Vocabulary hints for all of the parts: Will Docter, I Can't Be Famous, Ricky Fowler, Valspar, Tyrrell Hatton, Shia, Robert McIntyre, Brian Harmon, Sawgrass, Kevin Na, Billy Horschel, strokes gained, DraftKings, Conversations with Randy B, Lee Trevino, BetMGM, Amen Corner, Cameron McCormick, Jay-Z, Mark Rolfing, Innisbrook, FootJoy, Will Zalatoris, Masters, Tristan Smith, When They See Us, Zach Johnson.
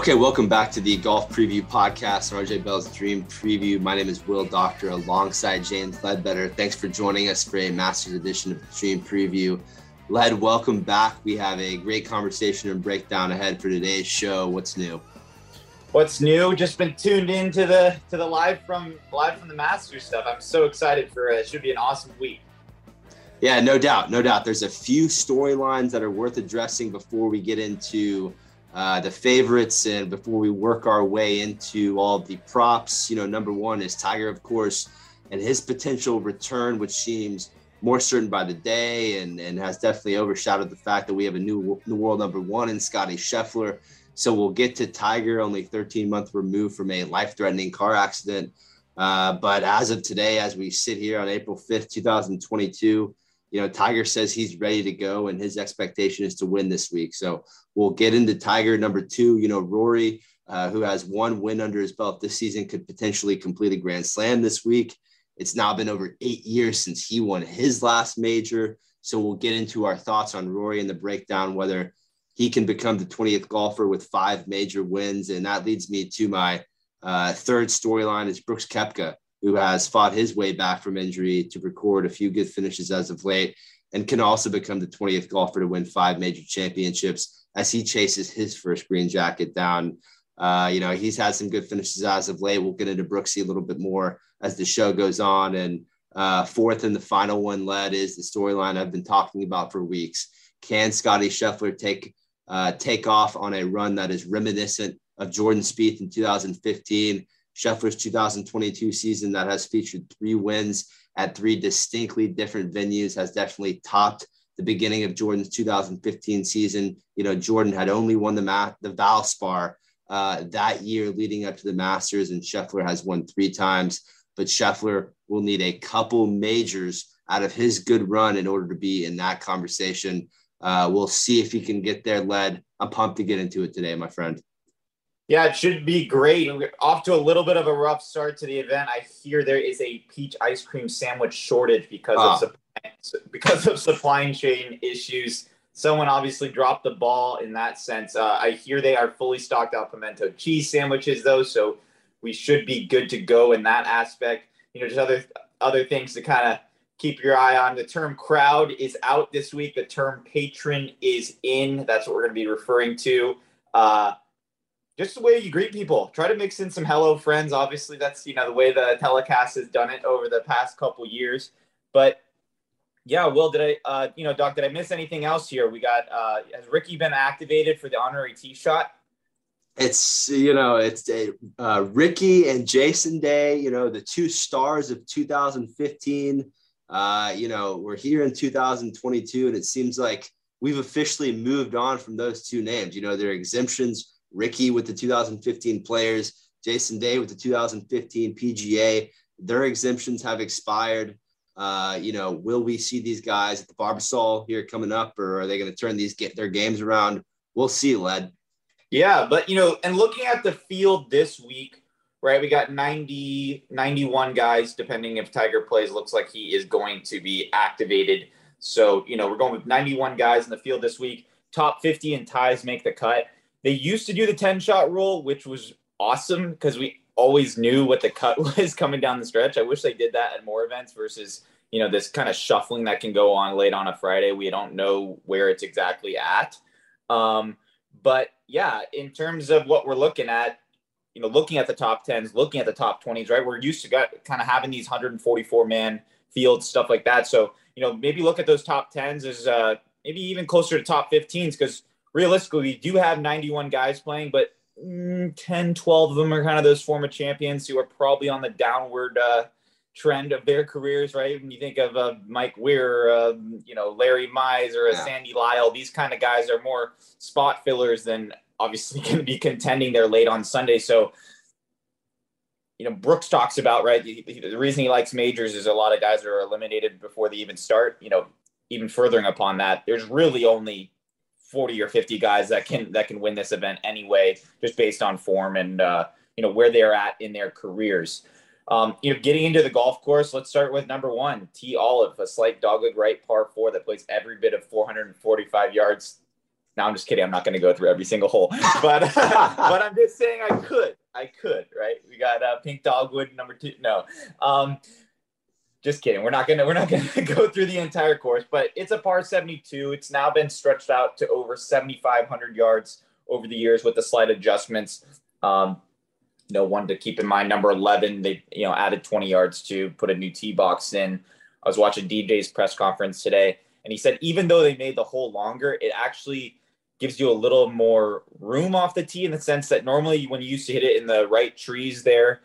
Okay, welcome back to the Golf Preview Podcast, RJ Bell's Dream Preview. My name is Will Docter alongside James Ledbetter. Thanks for joining us for a Masters edition of the Dream Preview. Led, welcome back. We have a great conversation and breakdown ahead for today's show. What's new? What's new? Just been tuned in to the live from the Masters stuff. I'm so excited for it. Should be an awesome week. Yeah, no doubt. There's a few storylines that are worth addressing before we get into the favorites and before we work our way into all the props. You know, number one is Tiger, of course, and his potential return, which seems more certain by the day and has definitely overshadowed the fact that we have a new world number one in Scottie Scheffler. So we'll get to Tiger, only 13 months removed from a life-threatening car accident. But as of today, as we sit here on April 5th, 2022, you know, Tiger says he's ready to go and his expectation is to win this week. So we'll get into Tiger. Number two, you know, Rory, who has one win under his belt this season, could potentially complete a Grand Slam this week. It's now been over 8 years since he won his last major. So we'll get into our thoughts on Rory and the breakdown, whether he can become the 20th golfer with 5 major wins. And that leads me to my third storyline is Brooks Koepka, who has fought his way back from injury to record a few good finishes as of late and can also become the 20th golfer to win 5 major championships as he chases his first green jacket down. You know, he's had some good finishes as of late. We'll get into Brooksy a little bit more as the show goes on. And fourth and the final one, Led, is the storyline I've been talking about for weeks. Can Scottie Scheffler take off on a run that is reminiscent of Jordan Spieth in 2015, Scheffler's 2022 season that has featured 3 wins at 3 distinctly different venues has definitely topped the beginning of Jordan's 2015 season. You know, Jordan had only won the Valspar that year leading up to the Masters, and Scheffler has won 3 times, but Scheffler will need a couple majors out of his good run in order to be in that conversation. We'll see if he can get there, Led. I'm pumped to get into it today, my friend. Yeah, it should be great. We're off to a little bit of a rough start to the event. I hear there is a peach ice cream sandwich shortage because of supply chain issues. Someone obviously dropped the ball in that sense. I hear they are fully stocked out pimento cheese sandwiches, though, so we should be good to go in that aspect. You know, just other things to kind of keep your eye on. The term crowd is out this week. The term patron is in. That's what we're going to be referring to. Just the way you greet people. Try to mix in some hello friends. Obviously, that's, you know, the way the telecast has done it over the past couple years. But yeah, Will, did I miss anything else here? We got has Ricky been activated for the honorary tee shot? It's Ricky and Jason Day. You know, the 2 stars of 2015. You know, we're here in 2022, and it seems like we've officially moved on from those 2 names. You know, their exemptions. Ricky with the 2015 Players, Jason Day with the 2015 PGA. Their exemptions have expired. You know, will we see these guys at the Barbasol here coming up, or are they going to turn their games around? We'll see, Led. Yeah, but, you know, and looking at the field this week, right, we got 91 guys, depending if Tiger plays, looks like he is going to be activated. So, you know, we're going with 91 guys in the field this week. Top 50 and ties make the cut. They used to do the 10-shot rule, which was awesome because we always knew what the cut was coming down the stretch. I wish they did that at more events versus, you know, this kind of shuffling that can go on late on a Friday. We don't know where it's exactly at. But, yeah, in terms of what we're looking at, you know, looking at the top 10s, looking at the top 20s, right, we're used to kind of having these 144-man fields, stuff like that. So, you know, maybe look at those top 10s as maybe even closer to top 15s because – realistically, we do have 91 guys playing, but 10, 12 of them are kind of those former champions who are probably on the downward trend of their careers, right? When you think of Mike Weir, you know, Larry Mize or Sandy Lyle, these kind of guys are more spot fillers than obviously going to be contending there late on Sunday. So, you know, Brooks talks about, right, the reason he likes majors is a lot of guys are eliminated before they even start. You know, even furthering upon that, there's really only 40 or 50 guys that can win this event anyway, just based on form and, you know, where they're at in their careers. You know, getting into the golf course, let's start with number 1, T. Olive, a slight dogleg right par 4 that plays every bit of 445 yards. No, I'm just kidding. I'm not going to go through every single hole, but but I'm just saying I could, right? We got Pink Dogwood number 2. No, just kidding. We're not gonna go through the entire course, but it's a par 72. It's now been stretched out to over 7,500 yards over the years with the slight adjustments. One to keep in mind, number 11. They added 20 yards to put a new tee box in. I was watching DJ's press conference today, and he said even though they made the hole longer, it actually gives you a little more room off the tee in the sense that normally when you used to hit it in the right trees there,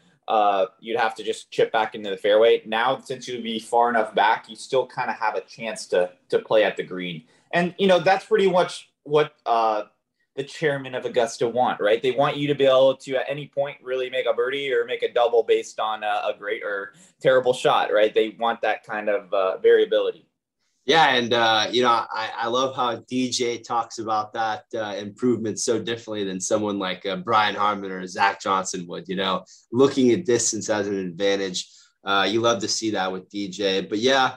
you'd have to just chip back into the fairway. Now, since you'd be far enough back, you still kind of have a chance to play at the green. And, that's pretty much what the chairman of Augusta want, right? They want you to be able to at any point really make a birdie or make a double based on a great or terrible shot, right? They want that kind of variability. Yeah, and, I love how DJ talks about that improvement so differently than someone like Brian Harmon or Zach Johnson would, looking at distance as an advantage. You love to see that with DJ. But, yeah,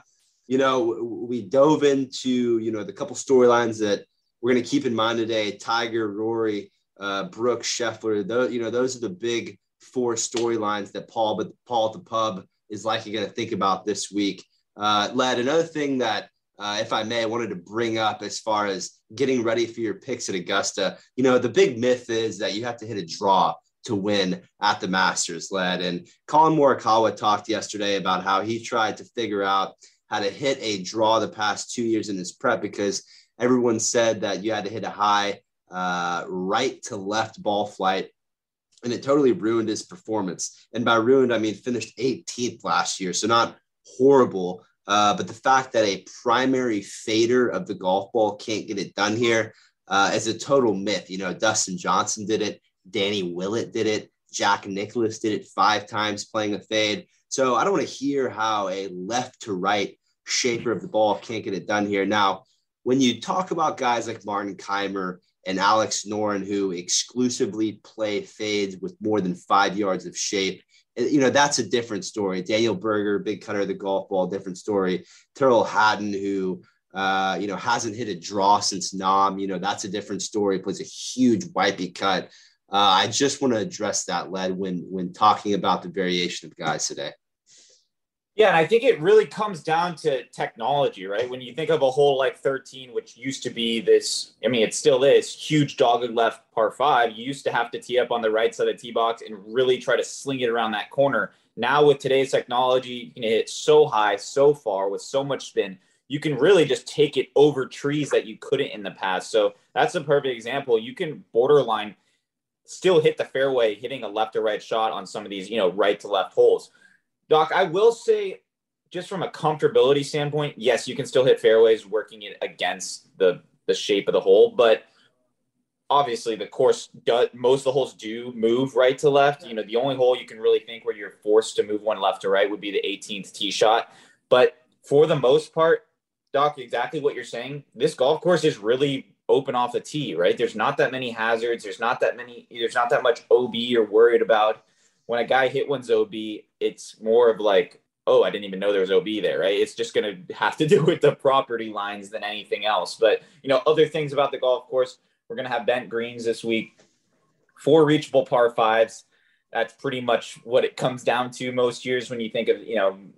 we dove into, the couple storylines that we're going to keep in mind today. Tiger, Rory, Brooks, Scheffler, those are the big 4 storylines that Paul at the Pub is likely going to think about this week. Led, another thing that if I may, I wanted to bring up as far as getting ready for your picks at Augusta. The big myth is that you have to hit a draw to win at the Masters, Led. And Colin Morikawa talked yesterday about how he tried to figure out how to hit a draw the past 2 years in his prep because everyone said that you had to hit a high right to left ball flight. And it totally ruined his performance. And by ruined, I mean finished 18th last year. So not horrible. But the fact that a primary fader of the golf ball can't get it done here is a total myth. Dustin Johnson did it. Danny Willett did it. Jack Nicklaus did it 5 times playing a fade. So I don't want to hear how a left to right shaper of the ball can't get it done here. Now, when you talk about guys like Martin Keimer and Alex Noren, who exclusively play fades with more than 5 yards of shape, that's a different story. Daniel Berger, big cutter of the golf ball, different story. Tyrrell Hatton, who, hasn't hit a draw since Nam, that's a different story. Plays a huge wipey cut. I just want to address that, Led, when talking about the variation of guys today. Yeah, and I think it really comes down to technology, right? When you think of a hole like 13, which used to be this, I mean, it still is, huge dogged left par 5, you used to have to tee up on the right side of the tee box and really try to sling it around that corner. Now with today's technology, you can hit so high, so far with so much spin, you can really just take it over trees that you couldn't in the past. So that's a perfect example. You can borderline still hit the fairway, hitting a left to right shot on some of these, right to left holes. Doc, I will say, just from a comfortability standpoint, yes, you can still hit fairways working it against the shape of the hole, but obviously the course does, most of the holes do move right to left. The only hole you can really think where you're forced to move one left to right would be the 18th tee shot. But for the most part, Doc, exactly what you're saying, this golf course is really open off the tee, right? There's not that many hazards. There's not that much OB you're worried about. When a guy hit one's OB, it's more of like, oh, I didn't even know there was OB there, right? It's just going to have to do with the property lines than anything else. But, other things about the golf course, we're going to have bent greens this week, 4 reachable par 5s. That's pretty much what it comes down to most years when you think of,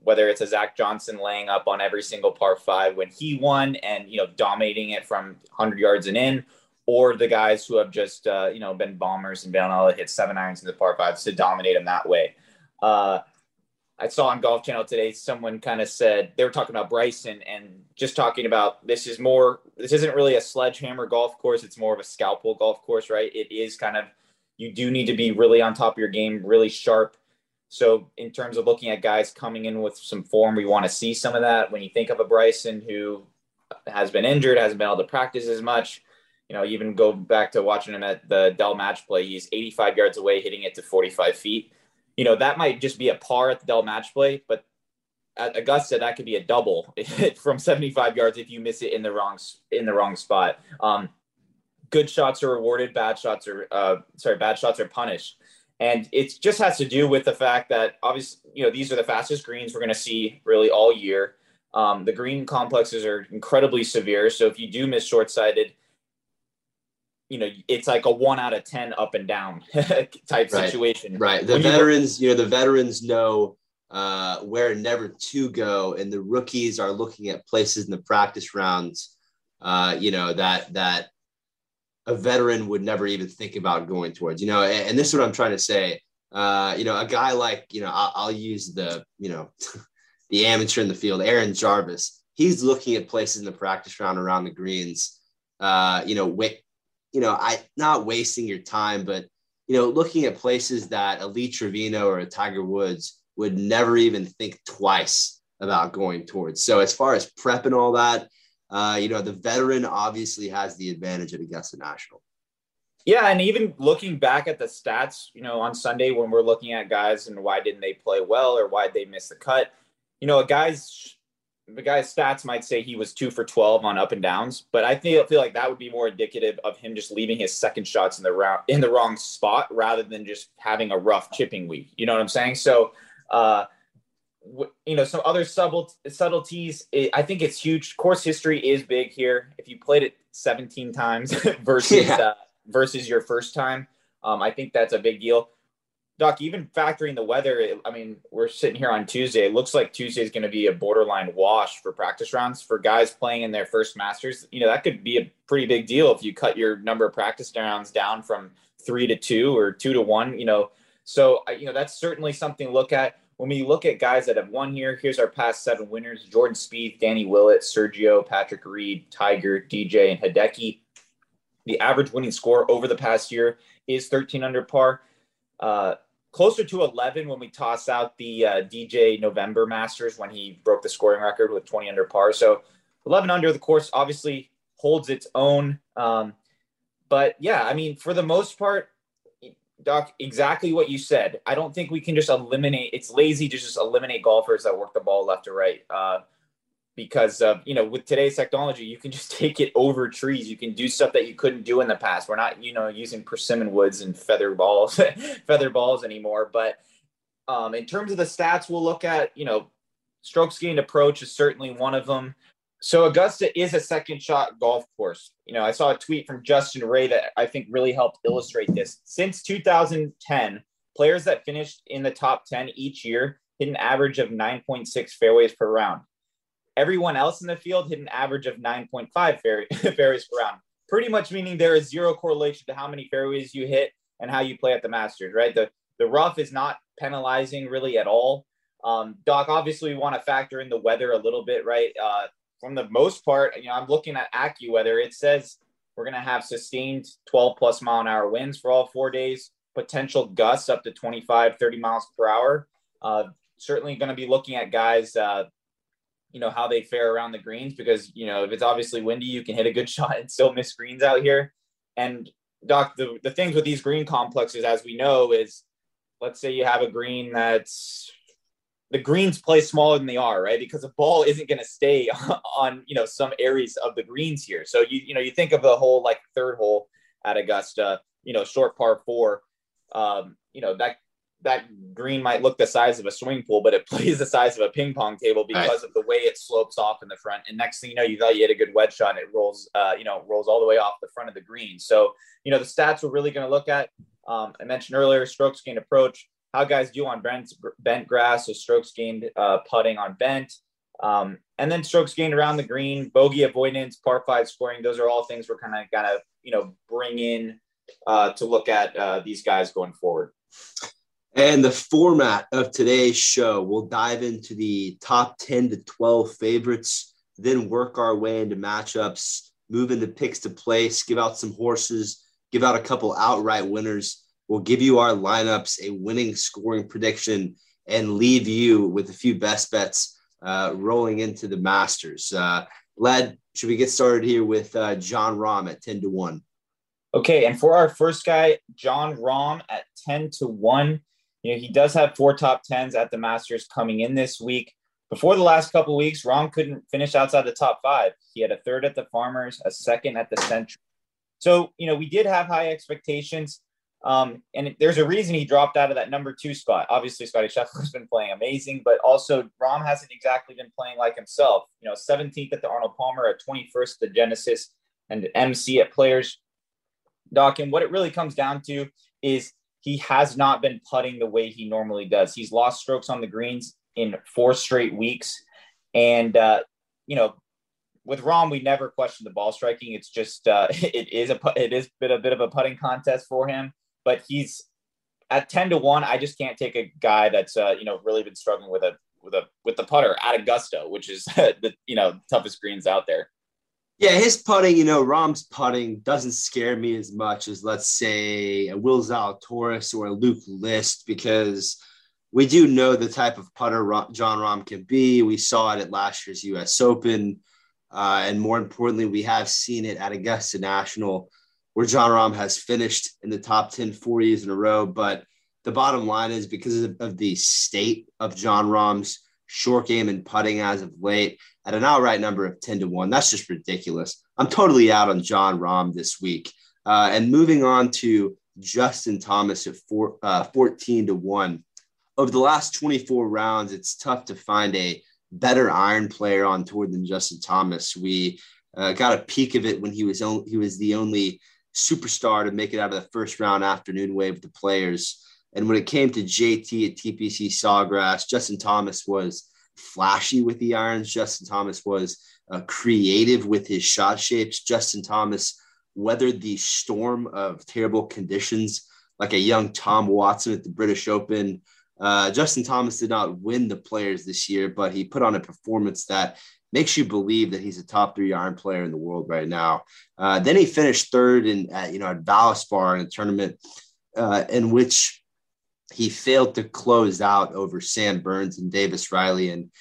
whether it's a Zach Johnson laying up on every single par 5 when he won and, dominating it from 100 yards and in, or the guys who have just, been bombers and been able to hit 7 irons in the par 5s to dominate them that way. I saw on Golf Channel today, someone kind of said, they were talking about Bryson and just talking about this isn't really a sledgehammer golf course. It's more of a scalpel golf course, right? It is kind of, you do need to be really on top of your game, really sharp. So in terms of looking at guys coming in with some form, we want to see some of that. When you think of a Bryson who has been injured, hasn't been able to practice as much, even go back to watching him at the Dell Match Play, he's 85 yards away, hitting it to 45 feet. That might just be a par at the Dell Match Play, but at Augusta, that could be a double from 75 yards if you miss it in the wrong spot. Good shots are rewarded, bad shots are punished, and it just has to do with the fact that obviously these are the fastest greens we're going to see really all year. The green complexes are incredibly severe, so if you do miss short-sighted, you know, it's like a 1 out of 10 up and down type situation. Right. The veterans, the veterans know where never to go, and the rookies are looking at places in the practice rounds, that a veteran would never even think about going towards, and this is what I'm trying to say. A guy like, I'll use the, the amateur in the field, Aaron Jarvis, he's looking at places in the practice round around the greens, not wasting your time, but, looking at places that a Lee Trevino or a Tiger Woods would never even think twice about going towards. So as far as prep and all that, the veteran obviously has the advantage at Augusta National. Yeah, and even looking back at the stats, on Sunday when we're looking at guys and why didn't they play well or why they missed the cut, the guy's stats might say he was 2 for 12 on up and downs, but I feel like that would be more indicative of him just leaving his second shots in the wrong spot rather than just having a rough chipping week. You know what I'm saying? So, some other subtleties. I think it's huge. Course history is big here. If you played it 17 times versus your first time, I think that's a big deal. Doc, even factoring the weather, we're sitting here on Tuesday. It looks like Tuesday is going to be a borderline wash for practice rounds for guys playing in their first Masters. That could be a pretty big deal if you cut your number of practice rounds down from 3 to 2 or 2 to 1. So that's certainly something to look at. When we look at guys that have won here, here's our past 7 winners: Jordan Spieth, Danny Willett, Sergio, Patrick Reed, Tiger, DJ, and Hideki. The average winning score over the past year is 13 under par. Closer to 11 when we toss out the DJ November Masters when he broke the scoring record with 20 under par. So 11 under, the course obviously holds its own. For the most part, Doc, exactly what you said. I don't think we can just eliminate. It's lazy to just eliminate golfers that work the ball left or right. Because with today's technology, you can just take it over trees. You can do stuff that you couldn't do in the past. We're not, using persimmon woods and feather balls anymore. But in terms of the stats, we'll look at, strokes gained approach is certainly one of them. So Augusta is a second shot golf course. I saw a tweet from Justin Ray that I think really helped illustrate this. Since 2010, players that finished in the top 10 each year hit an average of 9.6 fairways per round. Everyone else in the field hit an average of 9.5 fairways per round, pretty much meaning there is zero correlation to how many fairways you hit and how you play at the Masters, right? The rough is not penalizing really at all. Doc, obviously we want to factor in the weather a little bit, right? From the most part, I'm looking at AccuWeather. It says we're going to have sustained 12-plus mile-an-hour winds for all 4 days, potential gusts up to 25, 30 miles per hour. Certainly going to be looking at guys, how they fare around the greens because, if it's obviously windy, you can hit a good shot and still miss greens out here. And, Doc, the things with these green complexes, as we know, is let's say you have a green that's – the greens play smaller than they are, right? Because the ball isn't going to stay on, some areas of the greens here. So, you think of the whole, like, third hole at Augusta, short par 4, that green might look the size of a swimming pool, but it plays the size of a ping pong table because of the way it slopes off in the front. And next thing you know, you thought you hit a good wedge shot, and it rolls all the way off the front of the green. So, the stats we're really going to look at, I mentioned earlier, strokes gained approach, how guys do on bent grass, so strokes gained putting on bent, and then strokes gained around the green, bogey avoidance, par 5 scoring. Those are all things we're kind of going to, bring in to look at these guys going forward. And the format of today's show, we'll dive into the top 10 to 12 favorites, then work our way into matchups, move into picks to place, give out some horses, give out a couple outright winners. We'll give you our lineups, a winning scoring prediction, and leave you with a few best bets rolling into the Masters. Led, should we get started here with John Rahm at 10 to 1? Okay, and for our first guy, John Rahm at 10 to 1. He does have 4 top 10s at the Masters coming in this week. Before the last couple of weeks, Rahm couldn't finish outside the top 5. He had a 3rd at the Farmers, a 2nd at the Century. So, we did have high expectations. And there's a reason he dropped out of that number 2 spot. Obviously, Scottie Scheffler's been playing amazing, but also Rahm hasn't exactly been playing like himself. 17th at the Arnold Palmer, a 21st at the Genesis, and an MC at Players. Doc, and what it really comes down to is he has not been putting the way he normally does. He's lost strokes on the greens in 4 straight weeks. And, you know, with Rahm, we never question the ball striking. It's just, it is a bit of a putting contest for him, but he's at 10-1. I just can't take a guy that's, you know, really been struggling with the putter at Augusta, which is the, you know, toughest greens out there. Yeah, his putting, you know, Rahm's putting doesn't scare me as much as, let's say, a Will Zalatoris or a Luke List, because we do know the type of putter John Rahm can be. We saw it at last year's U.S. Open, and more importantly, we have seen it at Augusta National, where John Rahm has finished in the top 10 4 years in a row. But the bottom line is, because of the state of John Rahm's short game and putting as of late, at an outright number of 10-1. That's just ridiculous. I'm totally out on John Rahm this week. And moving on to Justin Thomas at 14-1. Over the last 24 rounds, it's tough to find a better iron player on tour than Justin Thomas. We got a peek of it when he was the only superstar to make it out of the first round afternoon wave of the players. And when it came to JT at TPC Sawgrass, Justin Thomas was flashy with the irons. Justin Thomas was creative with his shot shapes. Justin Thomas weathered the storm of terrible conditions like a young Tom Watson at the British Open. Justin Thomas did not win the Players this year, but he put on a performance that makes you believe that he's a top 3 iron player in the world right now. Then he finished third at Valspar in a tournament in which he failed to close out over Sam Burns and Davis Riley. And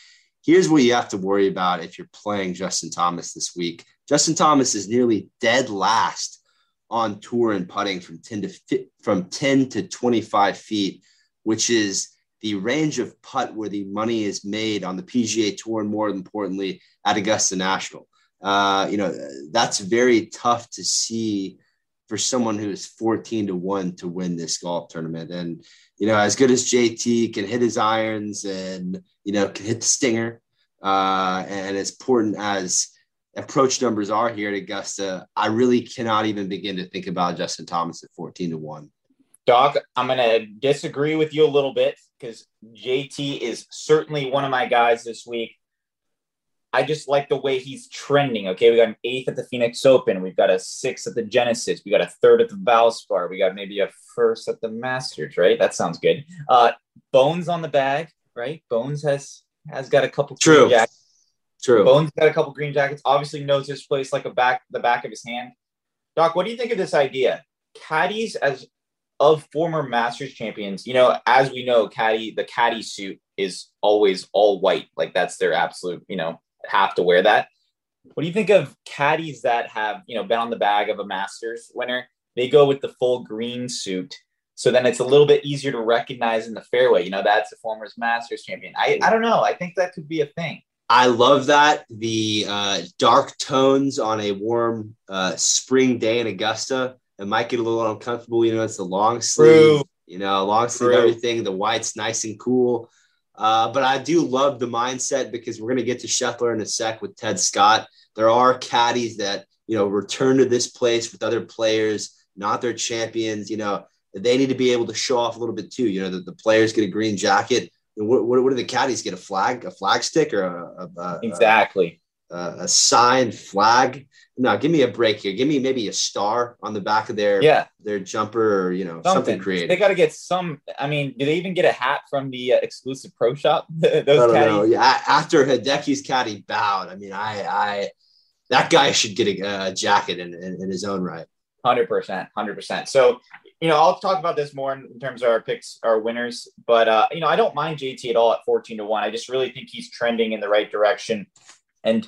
here's what you have to worry about if you're playing Justin Thomas this week. Justin Thomas is nearly dead last on tour in putting from 10 to 25 feet, which is the range of putt where the money is made on the PGA Tour and, more importantly, at Augusta National. You know, that's very tough to see for someone who is 14-1 to win this golf tournament. And, you know, as good as JT can hit his irons and, you know, can hit the stinger, and as important as approach numbers are here at Augusta, I really cannot even begin to think about Justin Thomas at 14-1. Doc, I'm going to disagree with you a little bit, because JT is certainly one of my guys this week. I just like the way he's trending. Okay, we got an 8th at the Phoenix Open. We've got a 6th at the Genesis. We got a 3rd at the Valspar. We got maybe a 1st at the Masters, right? That sounds good. Bones on the bag, right? Bones has got a couple green jackets. True. Bones got a couple green jackets. Obviously knows his place like the back of his hand. Doc, what do you think of this idea? Caddies of former Masters champions, you know, as we know, the caddy suit is always all white. Like, that's their absolute, you know, have to wear that. What do you think of caddies that have, you know, been on the bag of a Masters winner? They go with the full green suit, so then it's a little bit easier to recognize in the fairway. You know, that's a former Masters champion. I don't know. I think that could be a thing. I love that. The dark tones on a warm spring day in Augusta, it might get a little uncomfortable. You know, it's the long sleeve. True. You know, long sleeve, everything. The white's nice and cool. But I do love the mindset, because we're going to get to Scheffler in a sec with Ted Scott. There are caddies that, you know, return to this place with other players, not their champions. You know, they need to be able to show off a little bit too. You know, the players get a green jacket. What do the caddies get? A flag stick, or exactly a signed flag? No, give me a break here. Give me maybe a star on the back of their jumper, or, you know, something creative. They got to get some. I mean, do they even get a hat from the exclusive pro shop? Those caddies. Yeah, after Hideki's caddy bowed, I mean, I that guy should get a jacket in his own right. 100%. So, you know, I'll talk about this more in terms of our picks, our winners. But you know, I don't mind JT at all at 14-1. I just really think he's trending in the right direction. And,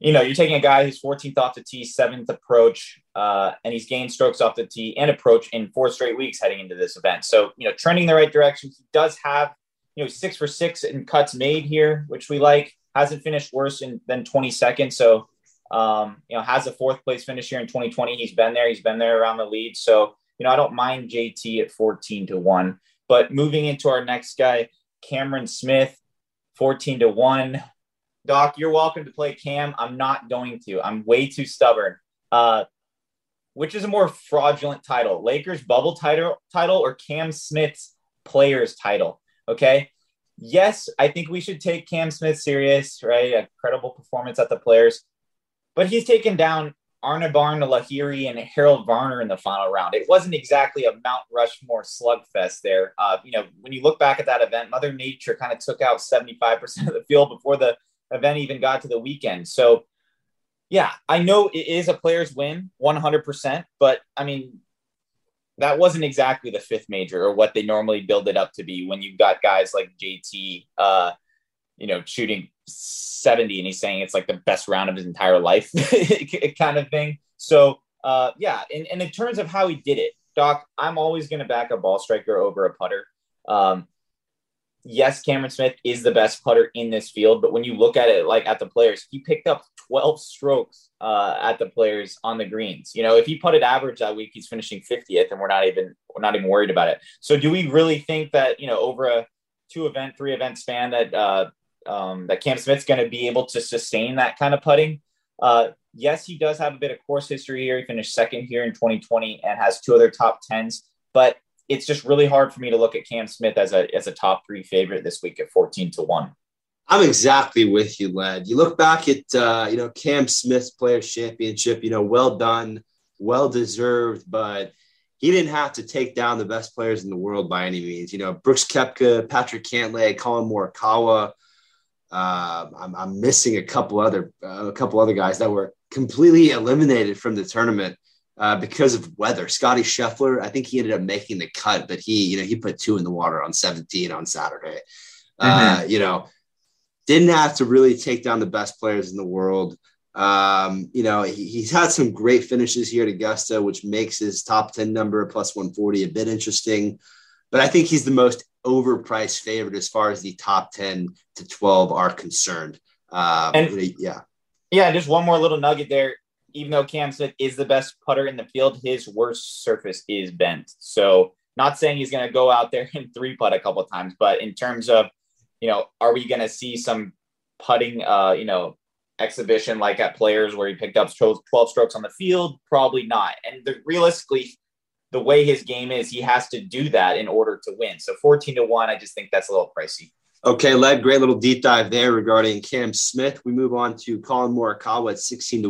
you know, you're taking a guy who's 14th off the tee, 7th approach, and he's gained strokes off the tee and approach in 4 straight weeks heading into this event. So, you know, trending in the right direction. He does have, you know, 6 for 6 in cuts made here, which we like. Hasn't finished worse than 22nd. So, you know, has a 4th place finish here in 2020. He's been there around the lead. So, you know, I don't mind JT at 14-1. But moving into our next guy, Cameron Smith, 14-1. Doc, you're welcome to play Cam. I'm not going to. I'm way too stubborn. Which is a more fraudulent title, Lakers bubble title or Cam Smith's players title? Okay. Yes, I think we should take Cam Smith serious, right? A credible performance at the players, but he's taken down Arna Barnalahiri and Harold Varner in the final round. It wasn't exactly a Mount Rushmore slugfest there. When you look back at that event, Mother Nature kind of took out 75% of the field before the event even got to the weekend. So yeah, I know it is a player's win 100%, but I mean, that wasn't exactly the fifth major or what they normally build it up to be when you've got guys like JT, shooting 70 and he's saying it's like the best round of his entire life kind of thing. So, and in terms of how he did it, Doc, I'm always going to back a ball striker over a putter. Yes, Cameron Smith is the best putter in this field, but when you look at it, like at the players, he picked up 12 strokes at the players on the greens. You know, if he putted average that week, he's finishing 50th, and we're not even worried about it. So, do we really think that over a 2-event, 3-event span that that Cam Smith's going to be able to sustain that kind of putting? Yes, he does have a bit of course history here. He finished second here in 2020 and has 2 other top tens, but it's just really hard for me to look at Cam Smith as a top 3 favorite this week at 14-1. I'm exactly with you, Led. You look back at, Cam Smith's Players Championship, well done, well deserved, but he didn't have to take down the best players in the world by any means. Brooks Koepka, Patrick Cantlay, Colin Morikawa. I'm missing a couple other guys that were completely eliminated from the tournament. Because of weather. Scottie Scheffler, I think he ended up making the cut, but he put 2 in the water on 17 on Saturday. Mm-hmm. Didn't have to really take down the best players in the world. He's had some great finishes here at Augusta, which makes his top 10 number plus 140 a bit interesting. But I think he's the most overpriced favorite as far as the top 10 to 12 are concerned. Yeah, just one more little nugget there. Even though Cam Smith is the best putter in the field, his worst surface is bent. So not saying he's going to go out there and 3-putt a couple of times, but in terms of, are we going to see some putting, exhibition like at Players where he picked up 12 strokes on the field? Probably not. And realistically, the way his game is, he has to do that in order to win. So 14-1, I just think that's a little pricey. Okay, Led, great little deep dive there regarding Cam Smith. We move on to Colin Morikawa at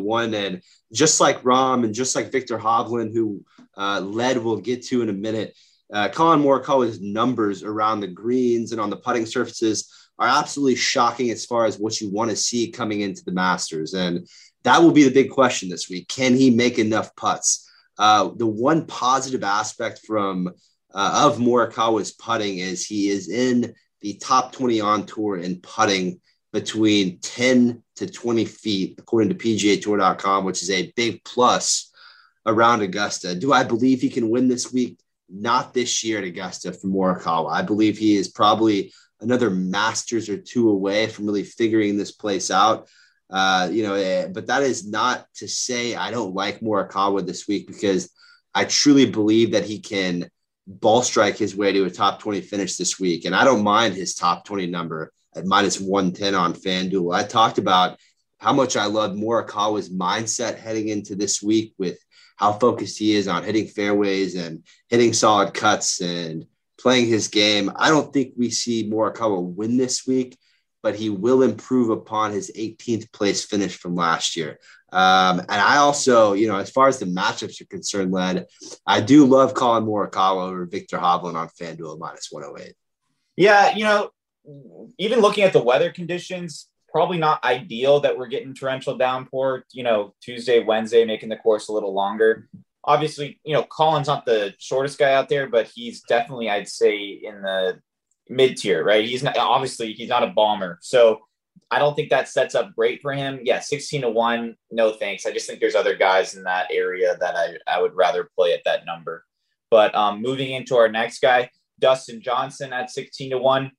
16-1. And just like Rahm and just like Victor Hovland, who Led will get to in a minute, Colin Morikawa's numbers around the greens and on the putting surfaces are absolutely shocking as far as what you want to see coming into the Masters. And that will be the big question this week. Can he make enough putts? The one positive aspect of Morikawa's putting is he is in the top 20 on tour in putting between 10 to 20 feet, according to PGAtour.com, which is a big plus around Augusta. Do I believe he can win this week? Not this year at Augusta for Morikawa. I believe he is probably another Masters or 2 away from really figuring this place out. But that is not to say I don't like Morikawa this week, because I truly believe that he can ball strike his way to a top 20 finish this week. And I don't mind his top 20 number at minus 110 on FanDuel. I talked about how much I love Morikawa's mindset heading into this week with how focused he is on hitting fairways and hitting solid cuts and playing his game. I don't think we see Morikawa win this week, but he will improve upon his 18th place finish from last year. And I also, as far as the matchups are concerned, Led, I do love Colin Morikawa over Victor Hovland on FanDuel minus 108. Yeah, even looking at the weather conditions, probably not ideal that we're getting torrential downpour, Tuesday, Wednesday, making the course a little longer. Obviously, Colin's not the shortest guy out there, but he's definitely, I'd say, in the mid-tier, right? He's not a bomber. So I don't think that sets up great for him. Yeah, 16-1, no thanks. I just think there's other guys in that area that I would rather play at that number. But moving into our next guy, Dustin Johnson at 16-1.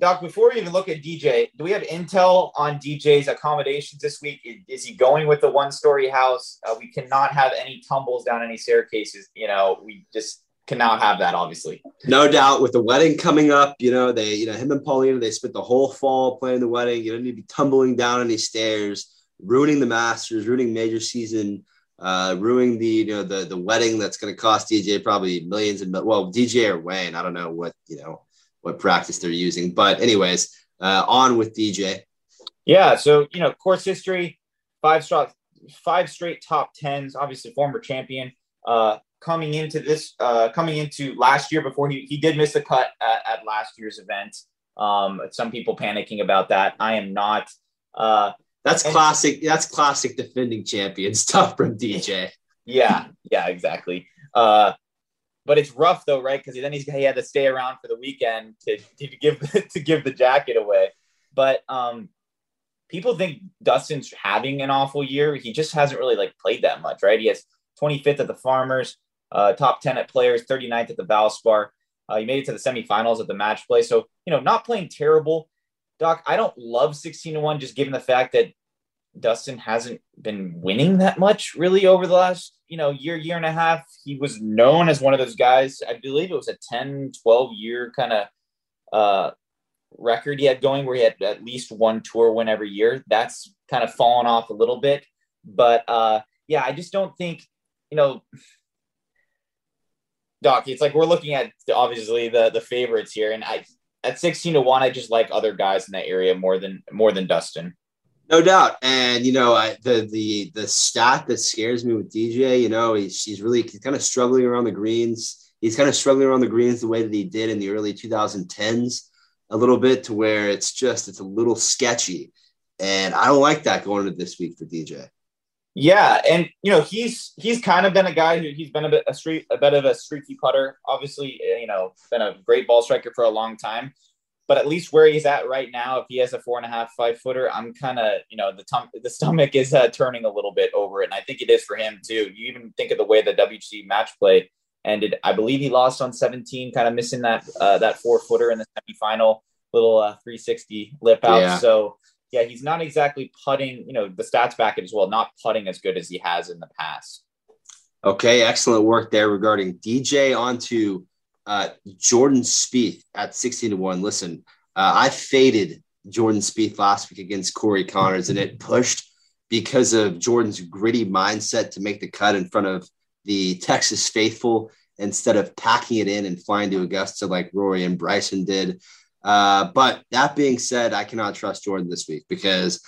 Doc, before we even look at DJ, do we have intel on DJ's accommodations this week? Is he going with the 1-story house? We cannot have any tumbles down any staircases. We just cannot have that, obviously. No doubt, with the wedding coming up, they, him and Paulina, they spent the whole fall playing the wedding. You don't need to be tumbling down any stairs, ruining the Masters, ruining major season ruining the wedding that's going to cost DJ probably millions and well, DJ or Wayne, I don't know what practice they're using, but anyways, on with DJ. Yeah. So, course history, five straight top tens, obviously former champion, coming into last year before he did miss the cut at last year's event. Some people panicking about that. I am not, That's classic defending champion stuff from DJ. Yeah, exactly. But it's rough though, right? Because then he had to stay around for the weekend to give the jacket away. But people think Dustin's having an awful year. He just hasn't really played that much, right? He has 25th at the Farmers, top 10 at Players, 39th at the Valspar. He made it to the semifinals at the match play. So, not playing terrible. Doc, I don't love 16-1, just given the fact that Dustin hasn't been winning that much really over the last, year and a half. He was known as one of those guys. I believe it was a 10, 12 year kind of record he had going where he had at least one tour win every year. That's kind of fallen off a little bit, but I just don't think, Doc, it's we're looking at obviously the favorites here. And at 16-1, I just like other guys in that area more than Dustin. No doubt. And, the stat that scares me with DJ, he's kind of struggling around the greens. He's kind of struggling around the greens the way that he did in the early 2010s a little bit, to where it's a little sketchy. And I don't like that going into this week for DJ. Yeah. And, he's kind of been a guy who he's been a bit of a streaky putter, obviously, been a great ball striker for a long time, but at least where he's at right now, if he has a 4.5, 5 footer, I'm kind of, the stomach is turning a little bit over it. And I think it is for him too. You even think of the way the WGC match play ended. I believe he lost on 17, kind of missing that 4-footer in the semifinal, little 360 lip out. Yeah. So yeah, he's not exactly putting, the stats back as well, not putting as good as he has in the past. Okay, excellent work there regarding DJ. On to Jordan Spieth at 16-1. Listen, I faded Jordan Spieth last week against Corey Connors, and it pushed because of Jordan's gritty mindset to make the cut in front of the Texas faithful instead of packing it in and flying to Augusta like Rory and Bryson did. But that being said, I cannot trust Jordan this week because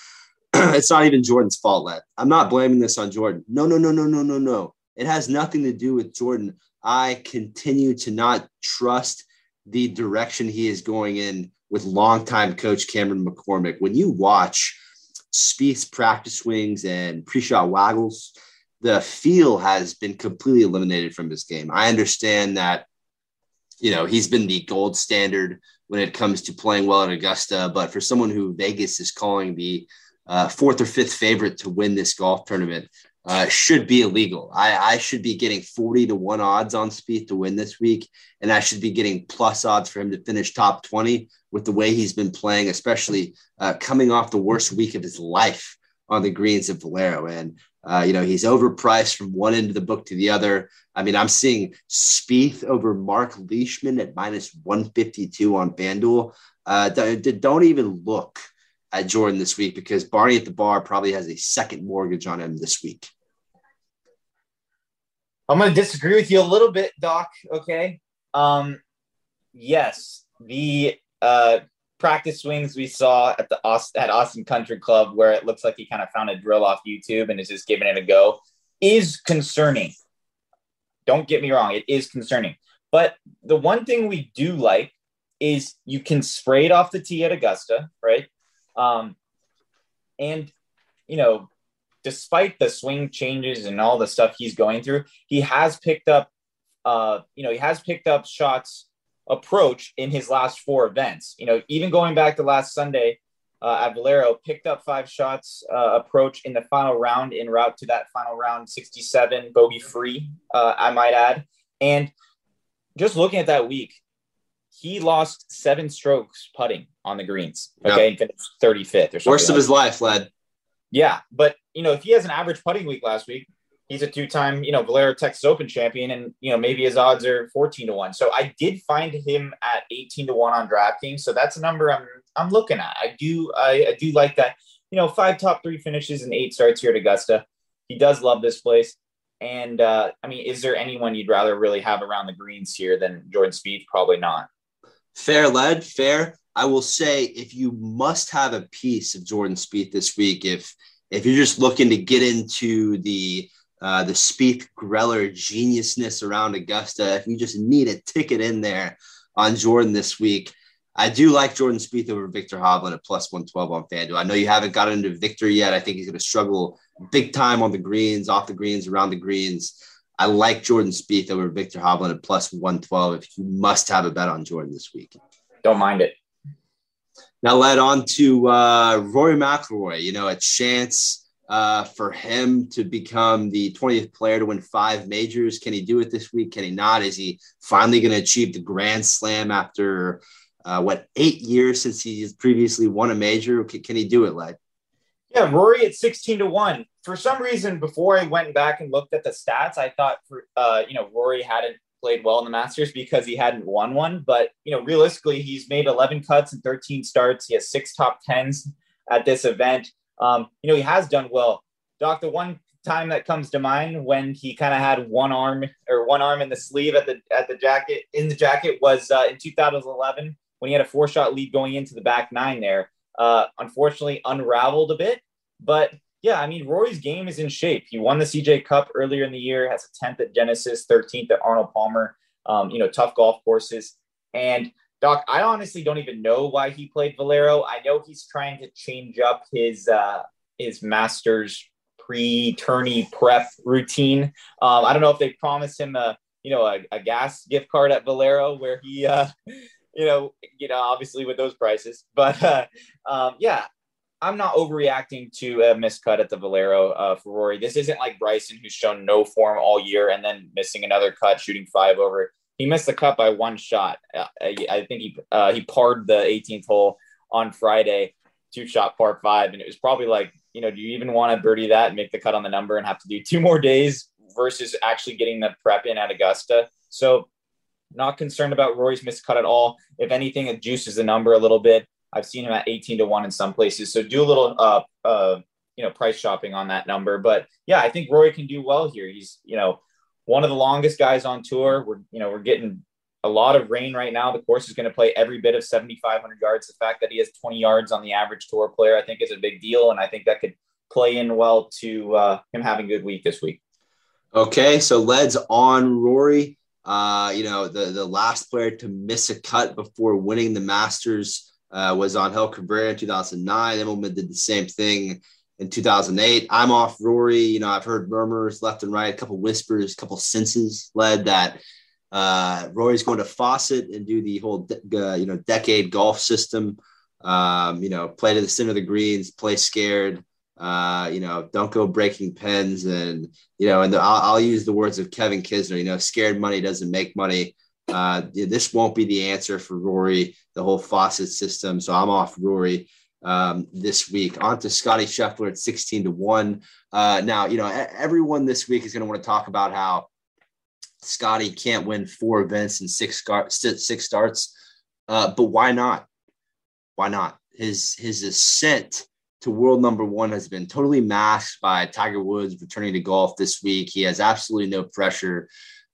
it's not even Jordan's fault, lad. I'm not blaming this on Jordan. No. It has nothing to do with Jordan. I continue to not trust the direction he is going in with longtime coach Cameron McCormick. When you watch Spieth's practice swings and pre-shot waggles, the feel has been completely eliminated from this game. I understand that, he's been the gold standard when it comes to playing well at Augusta, but for someone who Vegas is calling the fourth or fifth favorite to win this golf tournament, should be illegal. I should be getting 40-1 odds on Spieth to win this week, and I should be getting plus odds for him to finish top 20 with the way he's been playing, especially coming off the worst week of his life on the greens of Valero. And, he's overpriced from one end of the book to the other. I mean, I'm seeing Spieth over Mark Leishman at -152 on FanDuel. Don't even look at Jordan this week because Barney at the Bar probably has a second mortgage on him this week. I'm going to disagree with you a little bit, Doc. Okay. Yes. The, practice swings we saw at the Austin Country Club, where it looks like he kind of found a drill off YouTube and is just giving it a go, is concerning. Don't get me wrong. It is concerning. But the one thing we do like is you can spray it off the tee at Augusta, right? Despite the swing changes and all the stuff he's going through, he has picked up, shots approach in his last four events. Even going back to last Sunday at Valero, picked up 5 shots approach in the final round, en route to that final round 67, bogey free, I might add. And just looking at that week, he lost 7 strokes putting on the greens. Okay. Yep. And finished 35th or something. Worst of his life, lad. Yeah. But if he has an average putting week last week, he's a 2-time, Valero Texas Open champion, and, maybe his odds are 14-1. So I did find him at 18-1 on DraftKings. So that's a number I'm looking at. I do like that. 5 top 3 finishes and 8 starts here at Augusta. He does love this place. And I mean, is there anyone you'd rather really have around the greens here than Jordan Spieth? Probably not. Fair, lad. Fair. I will say, if you must have a piece of Jordan Spieth this week, if you're just looking to get into the Spieth Greller geniusness around Augusta, if you just need a ticket in there on Jordan this week, I do like Jordan Spieth over Victor Hovland at +112 on FanDuel. I know you haven't gotten into Victor yet. I think he's going to struggle big time on the greens, off the greens, around the greens. I like Jordan Spieth over Victor Hovland at +112 if you must have a bet on Jordan this week. Don't mind it. Now led on to Rory McIlroy, you know, a chance for him to become the 20th player to win 5 majors. Can he do it this week? Can he not? Is he finally going to achieve the Grand Slam after – 8 years since he's previously won a major? Can he do it, lad? Yeah, Rory at 16-1. For some reason, before I went back and looked at the stats, I thought, Rory hadn't played well in the Masters because he hadn't won one. But, realistically, he's made 11 cuts and 13 starts. He has 6 top 10s at this event. He has done well. Doc, the one time that comes to mind when he kind of had one arm in the sleeve in the jacket was in 2011. When he had a 4-shot lead going into the back 9 there, unfortunately unraveled a bit. But yeah, I mean, Rory's game is in shape. He won the CJ Cup earlier in the year, has a 10th at Genesis, 13th at Arnold Palmer, tough golf courses. And Doc, I honestly don't even know why he played Valero. I know he's trying to change up his Masters pre-tourney prep routine. I don't know if they promised him a gas gift card at Valero where he, obviously with those prices, but I'm not overreacting to a miscut at the Valero for Rory. This isn't like Bryson, who's shown no form all year and then missing another cut, shooting 5 over. He missed the cut by 1 shot. I think he parred the 18th hole on Friday, 2-shot par 5. And it was probably like, do you even want to birdie that and make the cut on the number and have to do 2 more days versus actually getting the prep in at Augusta? So, not concerned about Rory's miscut at all. If anything, it juices the number a little bit. I've seen him at 18-1 in some places. So do a little, price shopping on that number. But yeah, I think Rory can do well here. He's, one of the longest guys on tour. We're getting a lot of rain right now. The course is going to play every bit of 7,500 yards. The fact that he has 20 yards on the average tour player, I think, is a big deal. And I think that could play in well to him having a good week this week. Okay. So Led's on Rory. The last player to miss a cut before winning the Masters was Angel Cabrera in 2009. Immelman did the same thing in 2008. I'm off Rory. I've heard murmurs left and right, a couple whispers, a couple senses led that Rory's going to Fawcett and do the whole decade golf system. Play to the center of the greens, play scared. Don't go breaking pens and I'll use the words of Kevin Kisner, scared money doesn't make money. This won't be the answer for Rory, the whole Fawcett system. So I'm off Rory, this week. On to Scottie Scheffler at 16-1. Now, everyone this week is going to want to talk about how Scottie can't win 4 events and 6 starts. But why not? Why not? His ascent to world number 1 has been totally masked by Tiger Woods returning to golf this week. He has absolutely no pressure,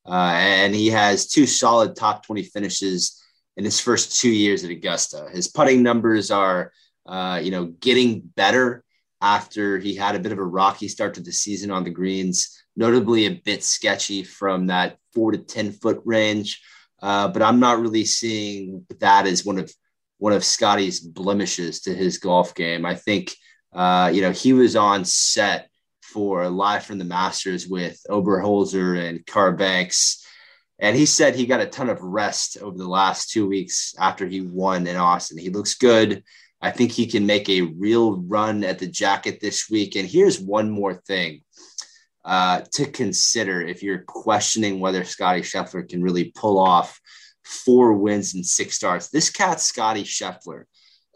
and he has 2 solid top 20 finishes in his first 2 years at Augusta. His putting numbers are, getting better after he had a bit of a rocky start to the season on the greens, notably a bit sketchy from that 4 to 10 foot range. But I'm not really seeing that as one of Scottie's blemishes to his golf game. I think, he was on set for Live from the Masters with Oberholzer and Carr Banks, and he said he got a ton of rest over the last 2 weeks after he won in Austin. He looks good. I think he can make a real run at the jacket this week. And here's one more thing to consider if you're questioning whether Scottie Scheffler can really pull off 4 wins and 6 starts. This cat, Scottie Scheffler,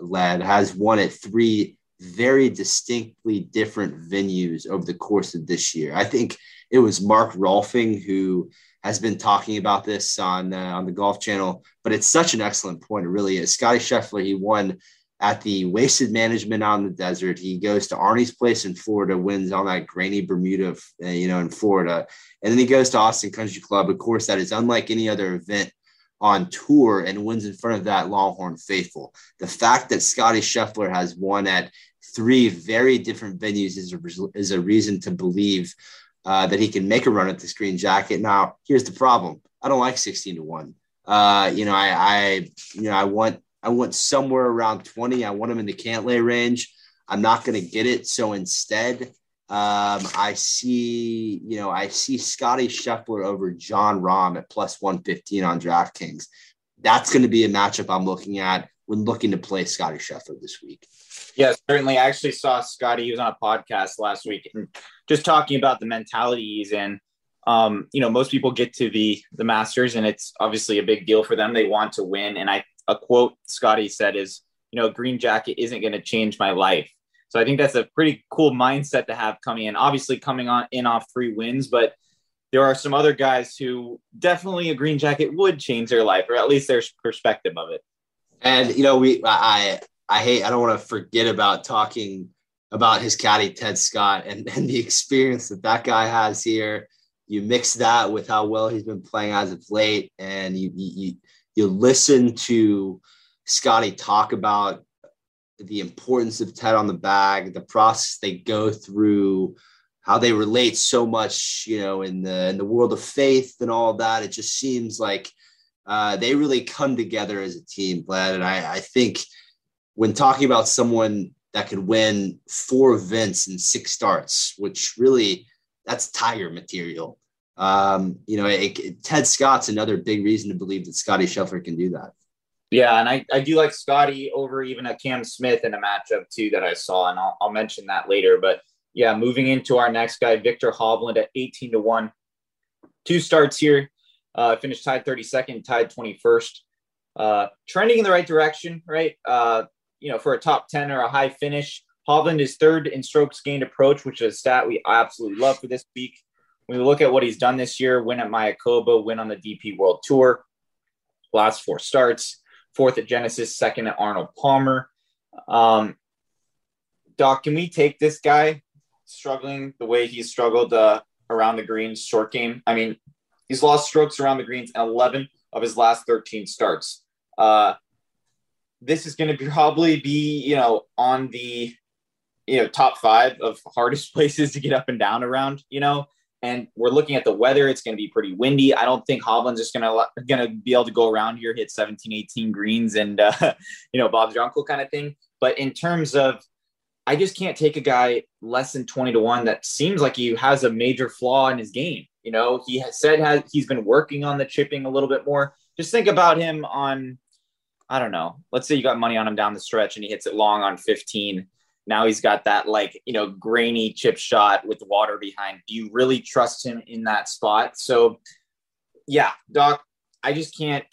lad, has won at 3 very distinctly different venues over the course of this year. I think it was Mark Rolfing who has been talking about this on the Golf Channel, but it's such an excellent point. It really is. Scottie Scheffler, he won at the Wasted Management on the Desert. He goes to Arnie's Place in Florida, wins on that grainy Bermuda, in Florida. And then he goes to Austin Country Club, a course that is unlike any other event on tour, and wins in front of that Longhorn faithful. The fact that Scottie Scheffler has won at three very different venues is a reason to believe that he can make a run at this green jacket. Now, here's the problem. I don't like 16-1. I want somewhere around 20. I want him in the Cantlay range. I'm not going to get it. So instead, I see Scottie Scheffler over John Rahm at +115 on DraftKings. That's going to be a matchup I'm looking at when looking to play Scottie Scheffler this week. Yeah, certainly. I actually saw Scottie. He was on a podcast last week and just talking about the mentality he's in. Most people get to the Masters, and it's obviously a big deal for them. They want to win. And a quote Scottie said is, a green jacket isn't going to change my life. So I think that's a pretty cool mindset to have coming in, obviously coming off three wins, but there are some other guys who definitely a green jacket would change their life, or at least their perspective of it. And, I don't want to forget about talking about his caddy, Ted Scott, and the experience that guy has here. You mix that with how well he's been playing as of late, and you listen to Scottie talk about the importance of Ted on the bag, the process they go through, how they relate so much, in the world of faith and all that. It just seems like they really come together as a team, Vlad. And I think when talking about someone that could win 4 events in 6 starts, which really that's Tiger material. Ted Scott's another big reason to believe that Scottie Scheffler can do that. Yeah, and I do like Scottie over even a Cam Smith in a matchup too that I saw, and I'll mention that later. But yeah, moving into our next guy, Victor Hovland at 18-1. 2 starts here, finished tied 32nd, tied 21st. Trending in the right direction, right? For a top 10 or a high finish. Hovland is third in strokes gained approach, which is a stat we absolutely love for this week. When we look at what he's done this year, win at Mayakoba, win on the DP World Tour, last 4 starts, 4th at Genesis, 2nd at Arnold Palmer. Doc, can we take this guy struggling the way he's struggled around the greens short game? I mean, he's lost strokes around the greens in 11 of his last 13 starts. This is going to probably be, on the, top 5 of hardest places to get up and down around, and we're looking at the weather. It's going to be pretty windy. I don't think Hovland's just going to be able to go around here, hit 17, 18 greens and, Bob's your uncle kind of thing. But in terms of, I just can't take a guy less than 20-1 that seems like he has a major flaw in his game. He has said he's been working on the chipping a little bit more. Just think about him on, I don't know, let's say you got money on him down the stretch and he hits it long on 15. Now he's got that grainy chip shot with water behind. Do you really trust him in that spot? So yeah, Doc, I can't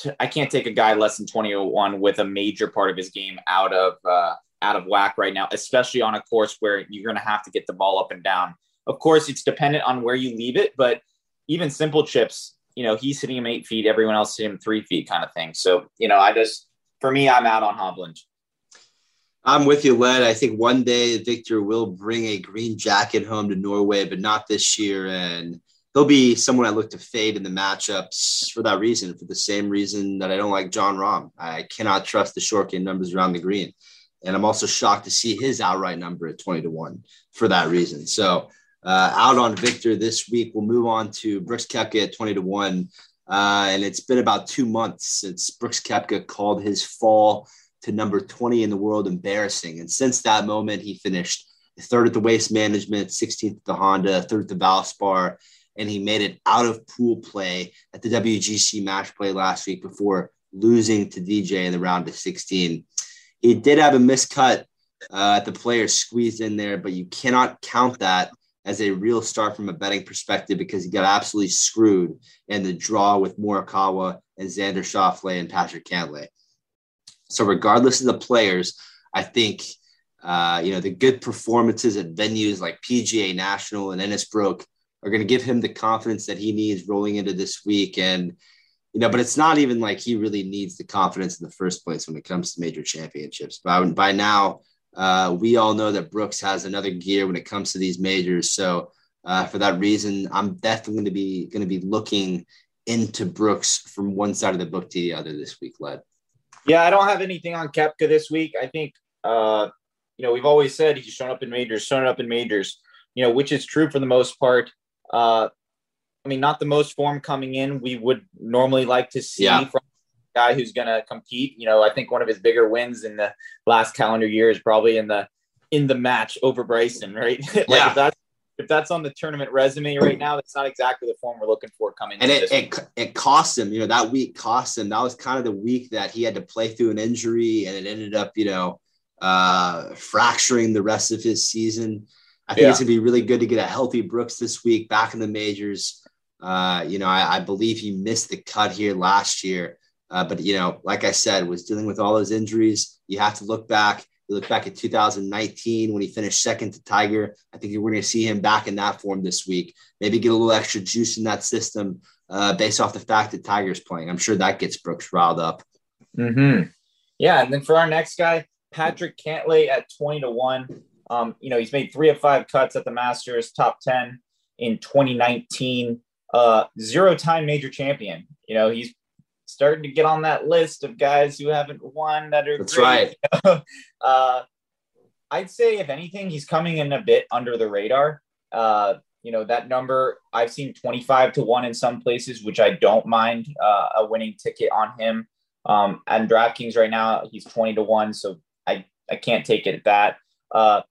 take a guy less than 20-1 with a major part of his game out of whack right now, especially on a course where you're going to have to get the ball up and down. Of course, it's dependent on where you leave it, but even simple chips, he's hitting him 8 feet, everyone else hit him 3 feet kind of thing. So, for me, I'm out on Hovland. I'm with you, Led. I think one day Victor will bring a green jacket home to Norway, but not this year. And he'll be someone I look to fade in the matchups for that reason, for the same reason that I don't like John Rahm. I cannot trust the short game numbers around the green. And I'm also shocked to see his outright number at 20-1 for that reason. So out on Victor this week. We'll move on to Brooks Koepka at 20-1. And it's been about 2 months since Brooks Koepka called his fall to number 20 in the world embarrassing. And since that moment, he finished 3rd at the Waste Management, 16th at the Honda, 3rd at the Valspar, and he made it out of pool play at the WGC match play last week before losing to DJ in the round of 16. He did have a miscut at the Players squeezed in there, but you cannot count that as a real start from a betting perspective because he got absolutely screwed in the draw with Morikawa and Xander Schauffele and Patrick Cantlay. So regardless of the Players, I think, the good performances at venues like PGA National and Innisbrook are going to give him the confidence that he needs rolling into this week. And you know, but it's not even like he really needs the confidence in the first place when it comes to major championships. But by now, we all know that Brooks has another gear when it comes to these majors. So for that reason, I'm definitely going to be looking into Brooks from one side of the book to the other this week, Led. Yeah, I don't have anything on Koepka this week. I think, you know, we've always said he's shown up in majors, you know, which is true for the most part. I mean, not the most form coming in we would normally like to see from a guy who's going to compete. You know, I think one of his bigger wins in the last calendar year is probably in the match over Bryson, right? Like if that's on the tournament resume right now, that's not exactly the form we're looking for coming in. And it cost him, you know, that week cost him. That was kind of the week that he had to play through an injury, and it ended up, you know, fracturing the rest of his season. I think it's going to be really good to get a healthy Brooks this week back in the majors. You know, I believe he missed the cut here last year. But, you know, like I said, was dealing with all those injuries. You have to look back. You look back at 2019 when he finished second to Tiger. I think we're going to see him back in that form this week. Maybe get a little extra juice in that system based off the fact that Tiger's playing. I'm sure that gets Brooks riled up. Mm-hmm. Yeah, and then for our next guy, Patrick Cantlay at 20-1. You know, he's made 3 of 5 cuts at the Masters, top 10 in 2019. 0-time major champion. You know, he's starting to get on that list of guys who haven't won that are That's great. Right. You know? I'd say, if anything, he's coming in a bit under the radar. You know, that number, I've seen 25-1 in some places, which I don't mind a winning ticket on him. And DraftKings right now, he's 20-1, so I can't take it at that.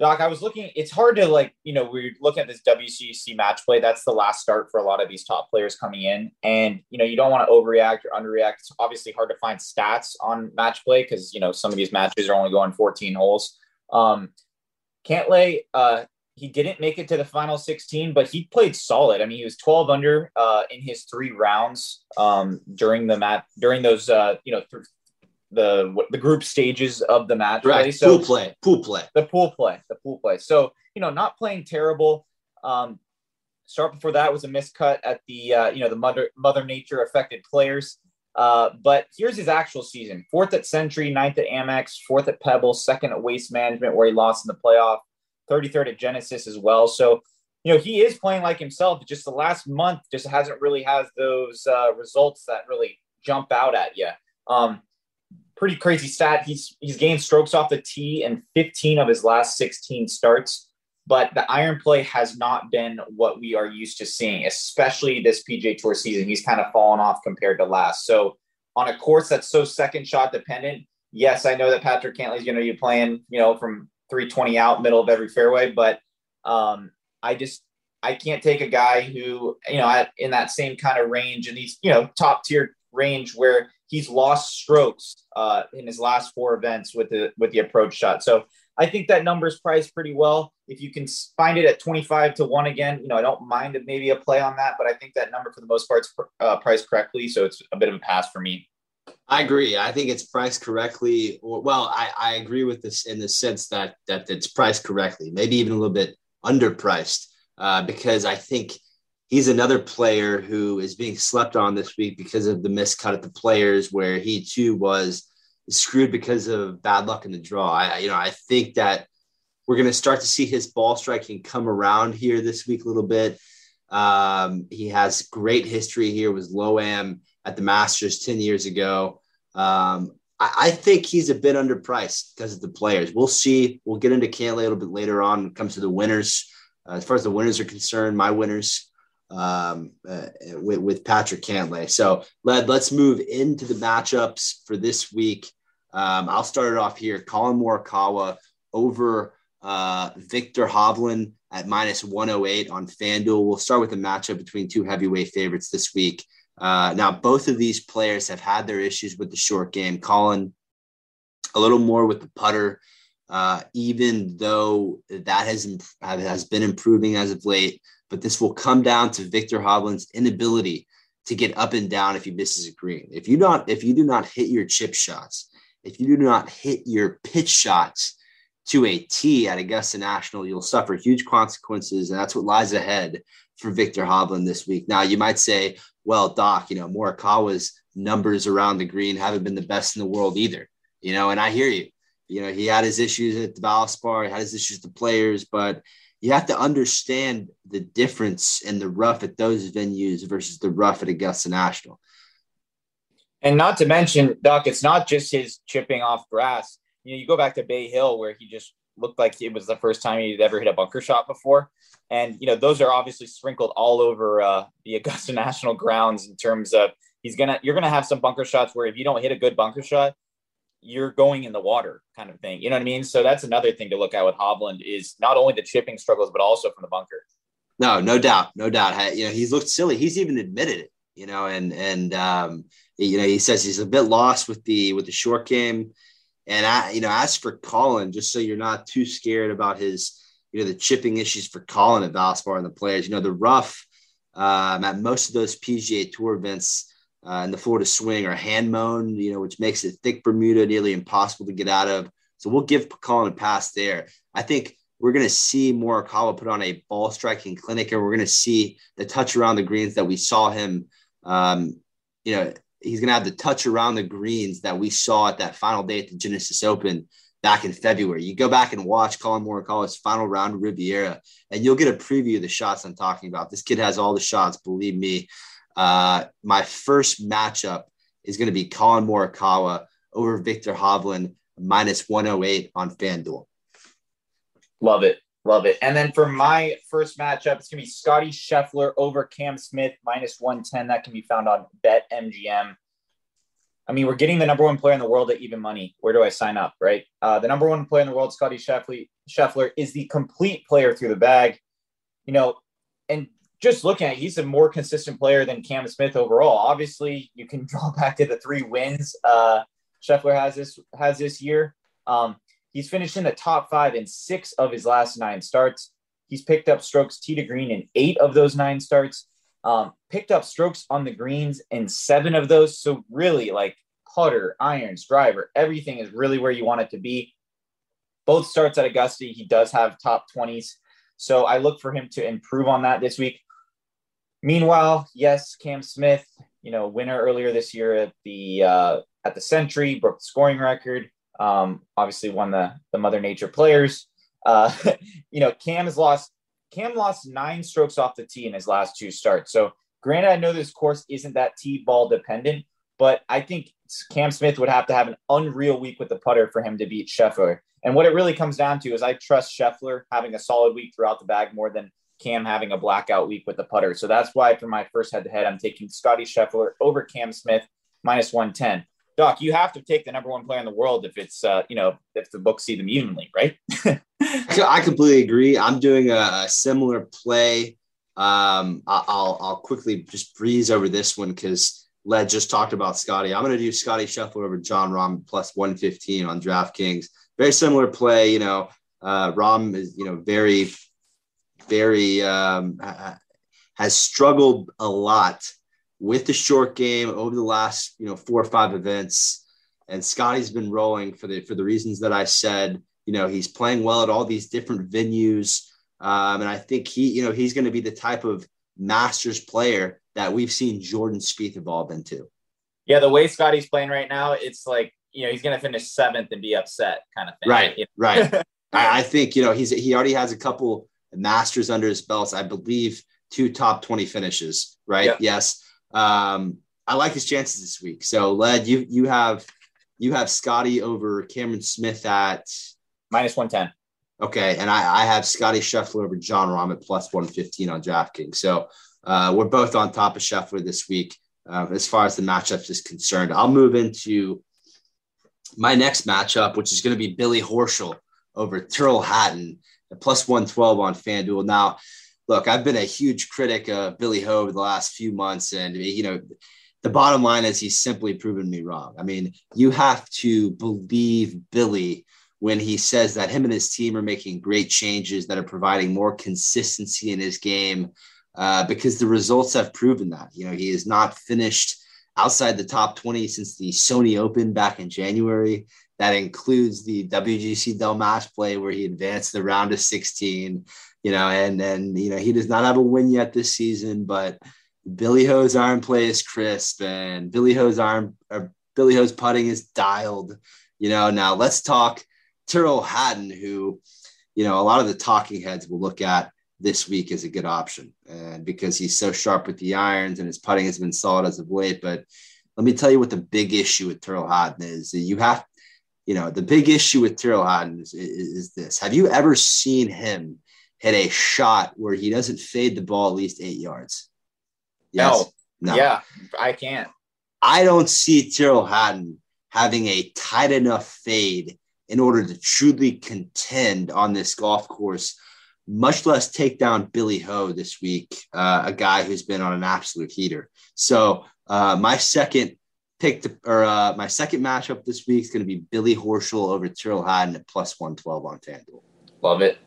Doc, I was looking, it's hard to, like, you know, we're looking at this WCC match play. That's the last start for a lot of these top players coming in. And, you know, you don't want to overreact or underreact. It's obviously hard to find stats on match play because, you know, some of these matches are only going 14 holes. Cantlay, he didn't make it to the final 16, but he played solid. I mean, he was 12 under in his 3 rounds during those, you know, the group stages of the match. Right. So pool play. So, you know, not playing terrible. Start before that was a miscut at the, you know, the mother nature affected players. But here's his actual season. 4th at Century, 9th at Amex, 4th at Pebble, 2nd at Waste Management, where he lost in the playoff, 33rd at Genesis as well. So, you know, he is playing like himself. Just the last month just hasn't really has those results that really jump out at you. Pretty crazy stat. He's gained strokes off the tee in 15 of his last 16 starts, but the iron play has not been what we are used to seeing, especially this PGA Tour season. He's kind of fallen off compared to last. So on a course that's so second shot dependent, yes, I know that Patrick Cantlay is going to be playing, you know, from 320 out, middle of every fairway, but I can't take a guy who, you know, in that same kind of range, and he's, you know, top tier range where he's lost strokes in his last 4 events with the approach shot. So I think that number's priced pretty well. If you can find it at 25-1 again, you know, I don't mind maybe a play on that, but I think that number for the most part is priced correctly. So it's a bit of a pass for me. I agree. I think it's priced correctly. Well, I agree with this in the sense that it's priced correctly, maybe even a little bit underpriced because I think he's another player who is being slept on this week because of the miscut at the players, where he too was screwed because of bad luck in the draw. I think that we're going to start to see his ball striking come around here this week a little bit. He has great history here. Was Loam at the Masters 10 years ago. I think he's a bit underpriced because of the players. We'll see. We'll get into Cantlay a little bit later on when it comes to the winners. As far as the winners are concerned, my winners with Patrick Cantlay. So let's move into the matchups for this week. I'll start it off here. Colin Morikawa over Victor Hovland at -108 on FanDuel. We'll start with the matchup between two heavyweight favorites this week. Now, both of these players have had their issues with the short game. Colin, a little more with the putter, even though that has been improving as of late. But this will come down to Victor Hovland's inability to get up and down if he misses a green. If you do not hit your chip shots, if you do not hit your pitch shots to a tee at Augusta National, you'll suffer huge consequences, and that's what lies ahead for Victor Hovland this week. Now, you might say, well, Doc, you know, Morikawa's numbers around the green haven't been the best in the world either, you know, and I hear you. You know, he had his issues at the Valspar, he had his issues with the Players, but you have to understand the difference in the rough at those venues versus the rough at Augusta National. And not to mention, Doc, it's not just his chipping off grass. You know, you go back to Bay Hill where he just looked like it was the first time he'd ever hit a bunker shot before. And, you know, those are obviously sprinkled all over the Augusta National grounds in terms of you're going to have some bunker shots where if you don't hit a good bunker shot, you're going in the water kind of thing. You know what I mean? So that's another thing to look at with Hovland is not only the chipping struggles, but also from the bunker. No doubt. You know, he's looked silly. He's even admitted it, you know, and you know, he says he's a bit lost with the short game. And I, you know, as for Colin, just so you're not too scared about his, you know, the chipping issues for Colin at Valspar and the Players, you know, the rough at most of those PGA Tour events, and the Florida Swing are hand mown, you know, which makes it thick Bermuda nearly impossible to get out of. So we'll give Colin a pass there. I think we're going to see Morikawa put on a ball striking clinic, and we're going to see the touch around the greens that we saw him. You know, he's going to have the touch around the greens that we saw at that final day at the Genesis Open back in February. You go back and watch Colin Morikawa's final round of Riviera, and you'll get a preview of the shots I'm talking about. This kid has all the shots, believe me. My first matchup is going to be Colin Morikawa over Victor Hovland, -108 on FanDuel. Love it. And then for my first matchup, it's going to be Scottie Scheffler over Cam Smith, -110. That can be found on BetMGM. I mean, we're getting the number one player in the world at even money. Where do I sign up, right? The number one player in the world, Scottie Scheffler, is the complete player through the bag. You know, and just looking at it, he's a more consistent player than Cam Smith overall. Obviously, you can draw back to the 3 wins Scheffler has this year. He's finished in the top 5 in 6 of his last 9 starts. He's picked up strokes tee to green in 8 of those 9 starts. Picked up strokes on the greens in 7 of those. So really, like, putter, irons, driver, everything is really where you want it to be. Both starts at Augusta, he does have top 20s. So I look for him to improve on that this week. Meanwhile, yes, Cam Smith, you know, winner earlier this year at the Century, broke the scoring record, obviously won the Mother Nature Players. You know, Cam lost 9 strokes off the tee in his last 2 starts. So granted, I know this course isn't that tee ball dependent, but I think Cam Smith would have to have an unreal week with the putter for him to beat Scheffler. And what it really comes down to is I trust Scheffler having a solid week throughout the bag more than Cam having a blackout week with the putter. So that's why for my first head-to-head, I'm taking Scottie Scheffler over Cam Smith, -110. Doc, you have to take the number one player in the world if it's, you know, if the books see them evenly, right? So I completely agree. I'm doing a similar play. I'll quickly just breeze over this one because Led just talked about Scottie. I'm going to do Scottie Scheffler over John Rahm +115 on DraftKings. Very similar play, you know, Rahm is, you know, very, very, has struggled a lot with the short game over the last, you know, 4 or 5 events. And Scottie's been rolling for the reasons that I said. You know, he's playing well at all these different venues. And I think he's going to be the type of Masters player that we've seen Jordan Spieth evolve into. Yeah. The way Scottie's playing right now, it's like, you know, he's going to finish 7th and be upset kind of thing. Right. I think, you know, he already has a couple Masters under his belts. I believe 2 top 20 finishes, right? Yep. Yes. I like his chances this week. So Led, you have Scottie over Cameron Smith at -110. Okay. And I have Scottie Scheffler over John Rahm at +115 on DraftKings. So we're both on top of Scheffler this week. As far as the matchups is concerned, I'll move into my next matchup, which is going to be Billy Horschel over Tyrrell Hatton at +112 on FanDuel. Now, look, I've been a huge critic of Billy Ho over the last few months. And, you know, the bottom line is he's simply proven me wrong. I mean, you have to believe Billy when he says that him and his team are making great changes that are providing more consistency in his game because the results have proven that. You know, he has not finished outside the top 20 since the Sony Open back in January. That includes the WGC Del Match play where he advanced the round of 16. and he does not have a win yet this season, but Billy Ho's iron play is crisp and Billy Ho's putting is dialed. Now let's talk Tyrrell Hatton, who, a lot of the talking heads will look at this week as a good option, and because he's so sharp with the irons and his putting has been solid as of late. But let me tell you what the big issue with Tyrrell Hatton is. The big issue with Tyrrell Hatton is this. Have you ever seen him hit a shot where he doesn't fade the ball at least 8 yards? Yes? No. Yeah, I can't. I don't see Tyrrell Hatton having a tight enough fade in order to truly contend on this golf course, much less take down Billy Ho this week, a guy who's been on an absolute heater. So my second matchup this week is going to be Billy Horschel over Tyrrell Hatton at +112 on FanDuel. Love it.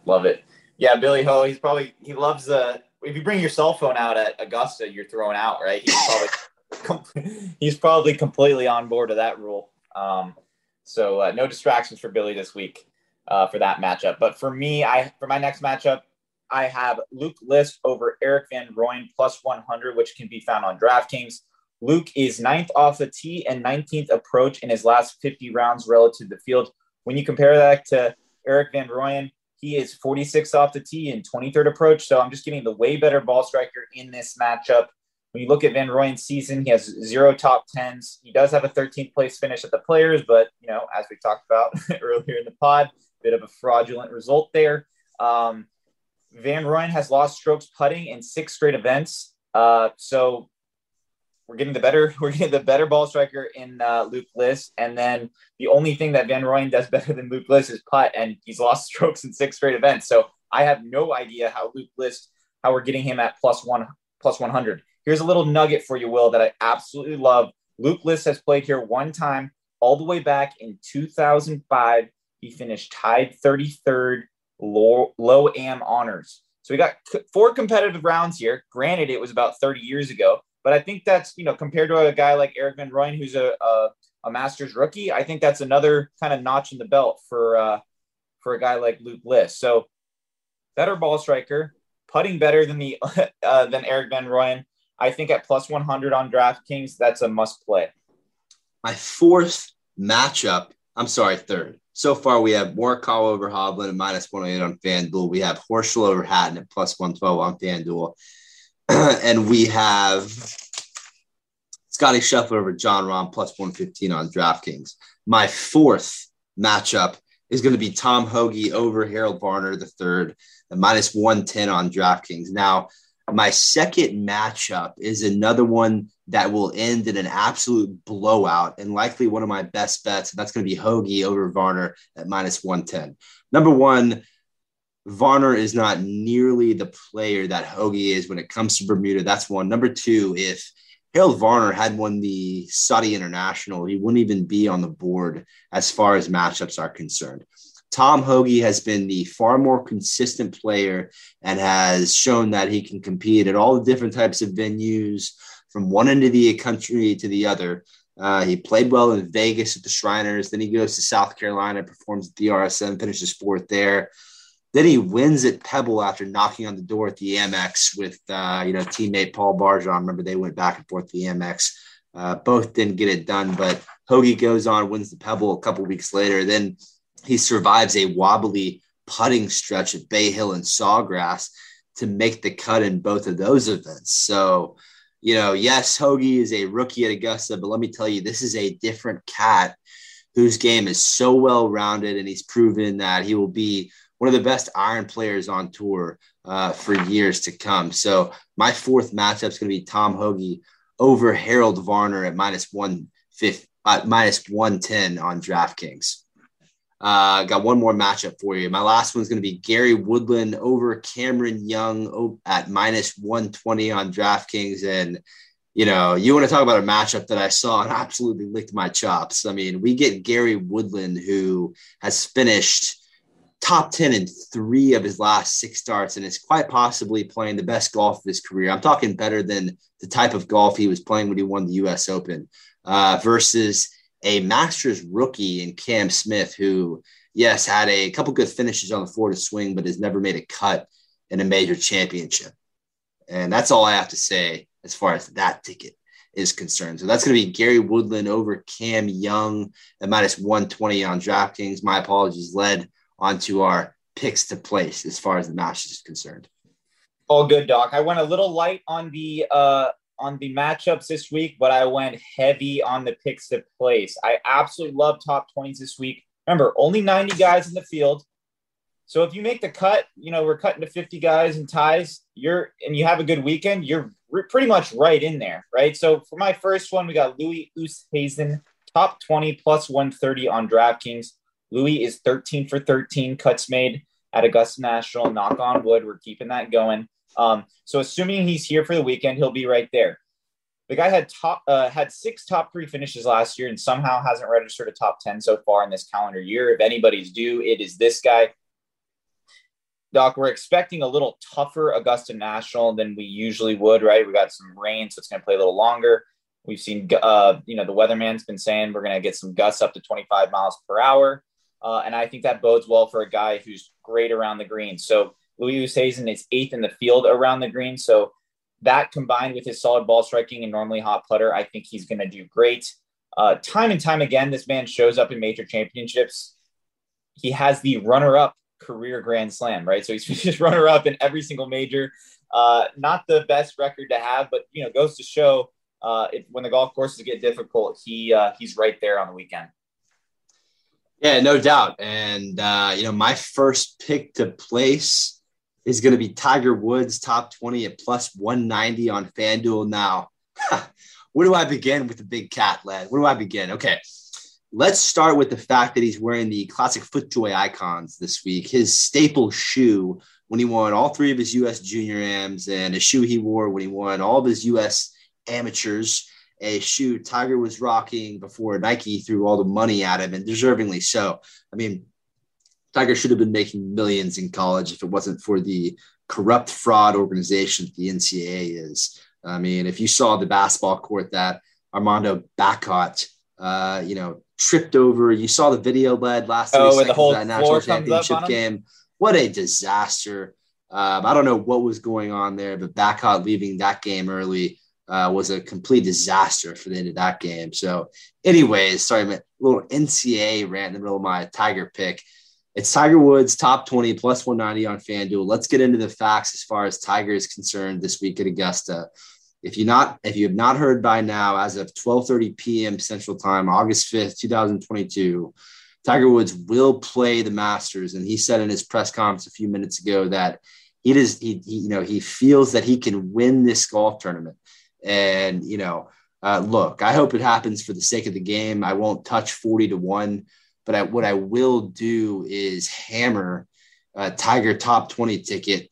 Yeah, Billy Ho, he loves the. If you bring your cell phone out at Augusta, you're thrown out, right? He's probably completely on board of that rule. So no distractions for Billy this week for that matchup. But for me, for my next matchup, I have Luke List over Eric Van Rooyen +100, which can be found on DraftKings. Luke is 9th off the tee and 19th approach in his last 50 rounds relative to the field. When you compare that to Eric Van Rooyen, he is 46th off the tee and 23rd approach. So I'm just getting the way better ball striker in this matchup. When you look at Van Rooyen's season, he has 0 top 10s. He does have a 13th place finish at the Players, but, as we talked about earlier in the pod, bit of a fraudulent result there. Van Rooyen has lost strokes putting in 6 straight events. So we're getting the better ball striker in Luke List. And then the only thing that Van Rooyen does better than Luke List is putt, and he's lost strokes in 6 straight events. So I have no idea how Luke List, how we're getting him at +100. Here's a little nugget for you, Will, that I absolutely love. Luke List has played here one time all the way back in 2005. He finished tied 33rd low am honors. So we got 4 competitive rounds here. Granted, it was about 30 years ago, but I think that's, compared to a guy like Eric Van Rooyen, who's a Masters rookie, I think that's another kind of notch in the belt for a guy like Luke List. So better ball striker, putting better than Eric Van Rooyen. I think at +100 on DraftKings, that's a must play. My third. So far, we have Morikawa over Hovland at -108 on FanDuel. We have Horschel over Hatton at +112 on FanDuel. And we have Scottie Scheffler over John Rahm +115 on DraftKings. My fourth matchup is going to be Tom Hoge over Harold Varner III at -110 on DraftKings. Now, my second matchup is another one that will end in an absolute blowout and likely one of my best bets. And that's going to be Hoge over Varner at -110. Number one, Varner is not nearly the player that Hoge is when it comes to Bermuda. That's one. Number two, if Harold Varner had won the Saudi International, he wouldn't even be on the board as far as matchups are concerned. Tom Hoge has been the far more consistent player and has shown that he can compete at all the different types of venues from one end of the country to the other. He played well in Vegas at the Shriners. Then he goes to South Carolina, performs at the RSM, finishes 4th there. Then he wins at Pebble after knocking on the door at the Amex with, teammate Paul Barjon. Remember, they went back and forth at the Amex. Both didn't get it done, but Hoge goes on, wins the Pebble a couple weeks later. Then he survives a wobbly putting stretch at Bay Hill and Sawgrass to make the cut in both of those events. So, yes, Hoge is a rookie at Augusta, but let me tell you, this is a different cat whose game is so well-rounded, and he's proven that he will be one of the best iron players on tour for years to come. So my fourth matchup is going to be Tom Hoge over Harold Varner at -110 on DraftKings. Got one more matchup for you. My last one's going to be Gary Woodland over Cameron Young at -120 on DraftKings. And, you want to talk about a matchup that I saw and absolutely licked my chops. I mean, we get Gary Woodland, who has finished top 10 in 3 of his last 6 starts and is quite possibly playing the best golf of his career. I'm talking better than the type of golf he was playing when he won the U.S. Open versus a Masters rookie in Cam Smith, who, yes, had a couple good finishes on the Florida swing, but has never made a cut in a major championship. And that's all I have to say as far as that ticket is concerned. So that's going to be Gary Woodland over Cam Young at -120 on DraftKings. My apologies, led onto our picks to place as far as the match is concerned. All good, Doc. I went a little light on the matchups this week, but I went heavy on the picks to place. I absolutely love top 20s this week. Remember, only 90 guys in the field. So if you make the cut, you know, we're cutting to 50 guys and ties, and you have a good weekend, you're pretty much right in there, right? So for my first one, we got Louis Oosthuizen, top 20 +130 on DraftKings. Louis is 13 for 13 cuts made at Augusta National. Knock on wood, we're keeping that going. So assuming he's here for the weekend, he'll be right there. The guy had had 6 top 3 finishes last year and somehow hasn't registered a top 10 so far in this calendar year. If anybody's due, it is this guy. Doc, we're expecting a little tougher Augusta National than we usually would, right? We got some rain, so it's going to play a little longer. We've seen, the weatherman's been saying we're going to get some gusts up to 25 miles per hour. And I think that bodes well for a guy who's great around the green. So Louis Oosthuizen is 8th in the field around the green. So that combined with his solid ball striking and normally hot putter, I think he's going to do great. Time and time again, this man shows up in major championships. He has the runner-up career Grand Slam, right? So he's just runner-up in every single major. Not the best record to have, but, you know, goes to show when the golf courses get difficult, he's right there on the weekend. Yeah, no doubt. And, my first pick to place is going to be Tiger Woods, top 20 at +190 on FanDuel. Now, where do I begin with the big cat, lad? Where do I begin? Okay, let's start with the fact that he's wearing the classic FootJoy icons this week. His staple shoe when he won all 3 of his U.S. Junior Ams, and a shoe he wore when he won all of his U.S. Amateurs. A shoe Tiger was rocking before Nike threw all the money at him, and deservingly so. I mean, Tiger should have been making millions in college if it wasn't for the corrupt fraud organization that the NCAA is. I mean, if you saw the basketball court that Armando Bacot, tripped over, you saw the video led last 30 seconds of that national championship game. What a disaster. I don't know what was going on there, but Bacot leaving that game early was a complete disaster for the end of that game. So anyways, sorry, my little NCAA rant in the middle of my Tiger pick. It's Tiger Woods, top 20, +190 on FanDuel. Let's get into the facts as far as Tiger is concerned this week at Augusta. If you have not heard by now, as of 12:30 p.m. Central Time, August 5th, 2022, Tiger Woods will play the Masters. And he said in his press conference a few minutes ago that he feels that he can win this golf tournament. And, look, I hope it happens for the sake of the game. I won't touch 40-1, but what I will do is hammer a Tiger top 20 ticket,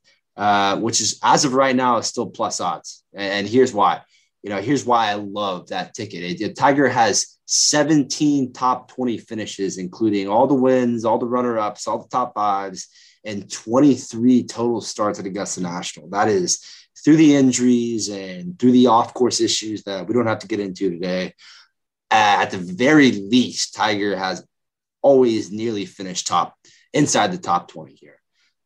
which is, as of right now, is still plus odds. And here's why. Here's why I love that ticket. Tiger has 17 top 20 finishes, including all the wins, all the runner-ups, all the top 5s, and 23 total starts at Augusta National. That is through the injuries and through the off-course issues that we don't have to get into today. At the very least, Tiger has always nearly finished inside the top 20 here.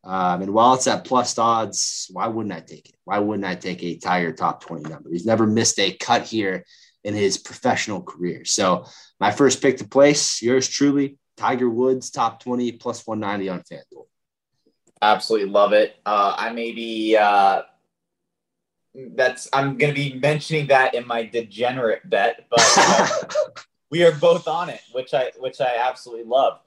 And while it's at plus odds, why wouldn't I take it? Why wouldn't I take a Tiger top 20 number? He's never missed a cut here in his professional career. So my first pick to place, yours truly, Tiger Woods, top 20, +190 on FanDuel. Absolutely love it. I'm going to be mentioning that in my degenerate bet, but we are both on it, which I absolutely love.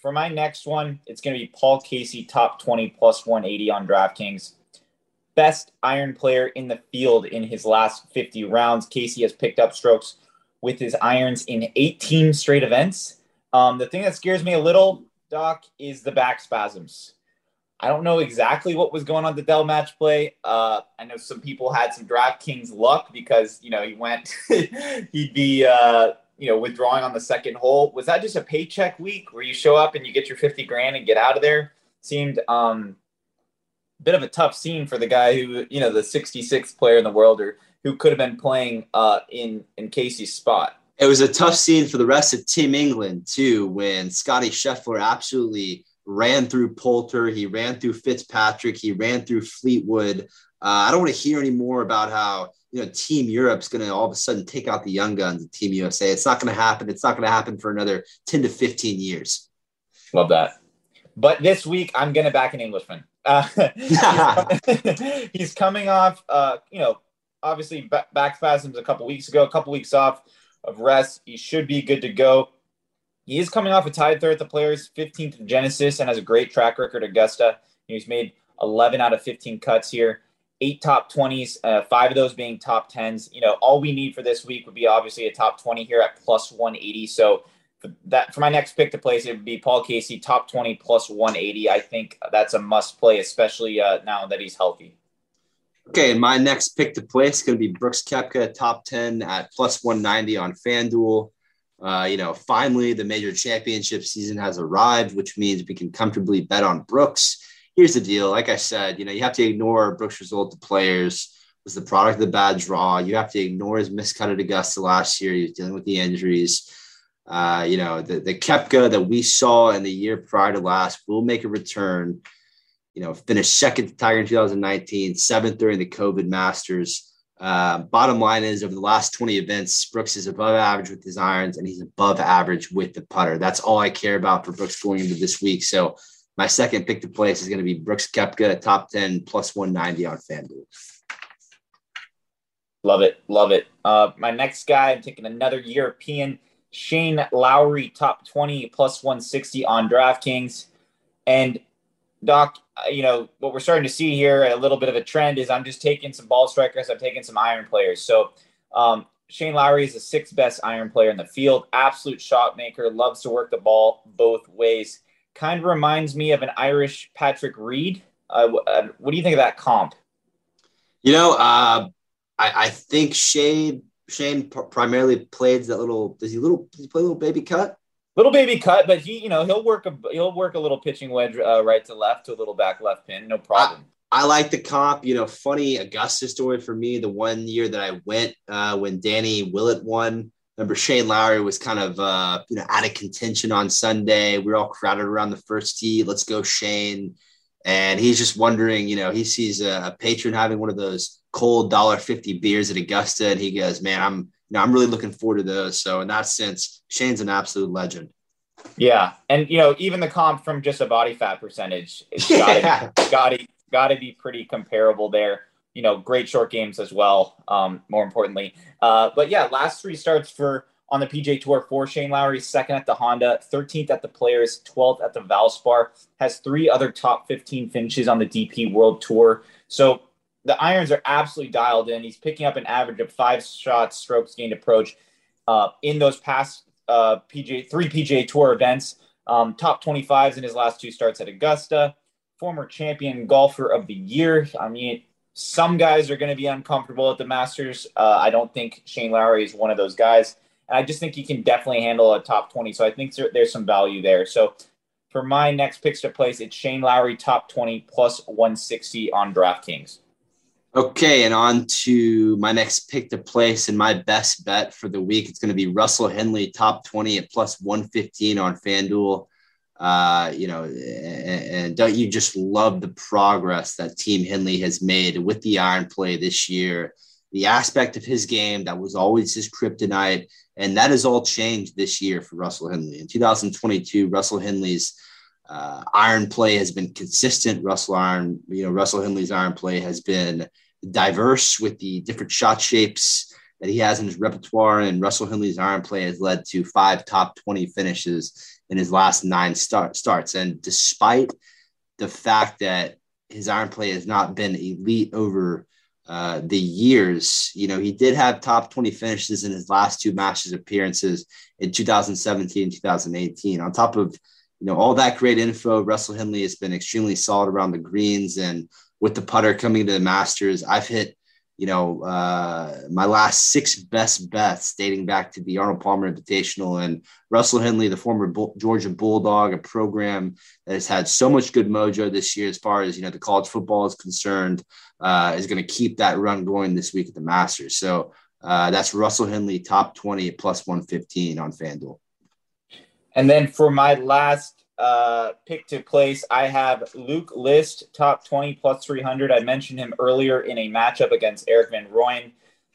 For my next one, it's going to be Paul Casey, top 20, +180 on DraftKings. Best iron player in the field in his last 50 rounds. Casey has picked up strokes with his irons in 18 straight events. The thing that scares me a little, Doc, is the back spasms. I don't know exactly what was going on at the Dell match play. I know some people had some DraftKings luck because, he went, he'd be, withdrawing on the second hole. Was that just a paycheck week where you show up and you get your $50,000 and get out of there? Seemed a bit of a tough scene for the guy who, the 66th player in the world or who could have been playing in Casey's spot. It was a tough scene for the rest of Team England too, when Scottie Scheffler absolutely ran through Poulter. He ran through Fitzpatrick. He ran through Fleetwood. I don't want to hear any more about how, you know, Team Europe's going to all of a sudden take out the young guns of Team USA. It's not going to happen. It's not going to happen for another 10 to 15 years. Love that. But this week, I'm going to back an Englishman. He's coming off, you know, obviously back spasms a couple weeks ago, a couple weeks off of rest. He should be good to go. He is coming off a tied third at the Players, 15th at Genesis, and has a great track record at Augusta. He's made 11 out of 15 cuts here, 8 top 20s, 5 of those being top 10s. You know, all we need for this week would be obviously a top 20 here at plus 180. So that for my next pick to place, it would be Paul Casey, top 20 plus 180. I think that's a must play, especially now that he's healthy. Okay, and my next pick to place is going to be Brooks Koepka, top 10 at plus 190 on FanDuel. You know, finally, the major championship season has arrived, which means we can comfortably bet on Brooks. Here's the deal. Like I said, you know, you have to ignore Brooks' result to Players. It was the product of the bad draw. You have to ignore his miscut at Augusta last year. He was dealing with the injuries. You know, the Koepka that we saw in the year prior to last will make a return. You know, finished second to Tiger in 2019, seventh during the COVID Masters. Bottom line is, over the last 20 events, Brooks is above average with his irons, and he's above average with the putter. That's all I care about for Brooks going into this week. So my second pick to place is going to be Brooks Koepka, top 10, plus 190 on FanDuel. Love it. Love it. My next guy, I'm taking another European, Shane Lowry, top 20, plus 160 on DraftKings. And Doc, you know, what we're starting to see here, a little bit of a trend, is I'm just taking some ball strikers. I'm taking some iron players. So Shane Lowry is the sixth best iron player in the field. Absolute shot maker. Loves to work the ball both ways. Kind of reminds me of an Irish Patrick Reed. What do you think of that comp? You know, I think Shane primarily plays that little – does he play a little baby cut? Little baby cut, but he, you know, he'll work a little pitching wedge right to left to a little back left pin, no problem. I like the comp. You know, funny Augusta story for me. The one year that I went when Danny Willett won, remember Shane Lowry was kind of you know, out of contention on Sunday. We were all crowded around the first tee. Let's go Shane, and he's just wondering. You know, he sees a patron having one of those cold $1.50 beers at Augusta, and he goes, "Man, I'm really looking forward to those." So in that sense, Shane's an absolute legend. Yeah. And, you know, even the comp from just a body fat percentage, it's got to be pretty comparable there. You know, great short games as well, more importantly. But, yeah, last three starts on the PGA Tour for Shane Lowry, second at the Honda, 13th at the Players, 12th at the Valspar, has 3 other top 15 finishes on the DP World Tour. So the irons are absolutely dialed in. He's picking up an average of 5 shots, strokes gained approach in those past three PGA Tour events. Top 25s in his last 2 starts at Augusta. Former champion golfer of the year. I mean, some guys are going to be uncomfortable at the Masters. I don't think Shane Lowry is one of those guys. And I just think he can definitely handle a top 20. So I think there's some value there. So for my next picks to place, it's Shane Lowry, top 20, plus 160 on DraftKings. Okay, and on to my next pick to place and my best bet for the week. It's going to be Russell Henley, top 20 at plus 115 on FanDuel. You know, and don't you just love the progress that Team Henley has made with the iron play this year? The aspect of his game that was always his kryptonite, and that has all changed this year for Russell Henley. In 2022, Russell Henley's iron play has been consistent. Russell Henley's iron play has been diverse with the different shot shapes that he has in his repertoire, and Russell Henley's iron play has led to 5 top 20 finishes in his last 9 starts. And despite the fact that his iron play has not been elite over the years, you know, he did have top 20 finishes in his last 2 Masters appearances in 2017 and 2018. On top of, you know, all that great info, Russell Henley has been extremely solid around the greens, and with the putter coming to the Masters, I've hit, you know, my last 6 best bets dating back to the Arnold Palmer Invitational. And Russell Henley, the former Georgia Bulldog, a program that has had so much good mojo this year as far as, you know, the college football is concerned, is going to keep that run going this week at the Masters. So that's Russell Henley, top 20 plus 115 on FanDuel. And then for my last pick to place, I have Luke List, top 20 plus 300. I mentioned him earlier in a matchup against Eric Van Rooyen,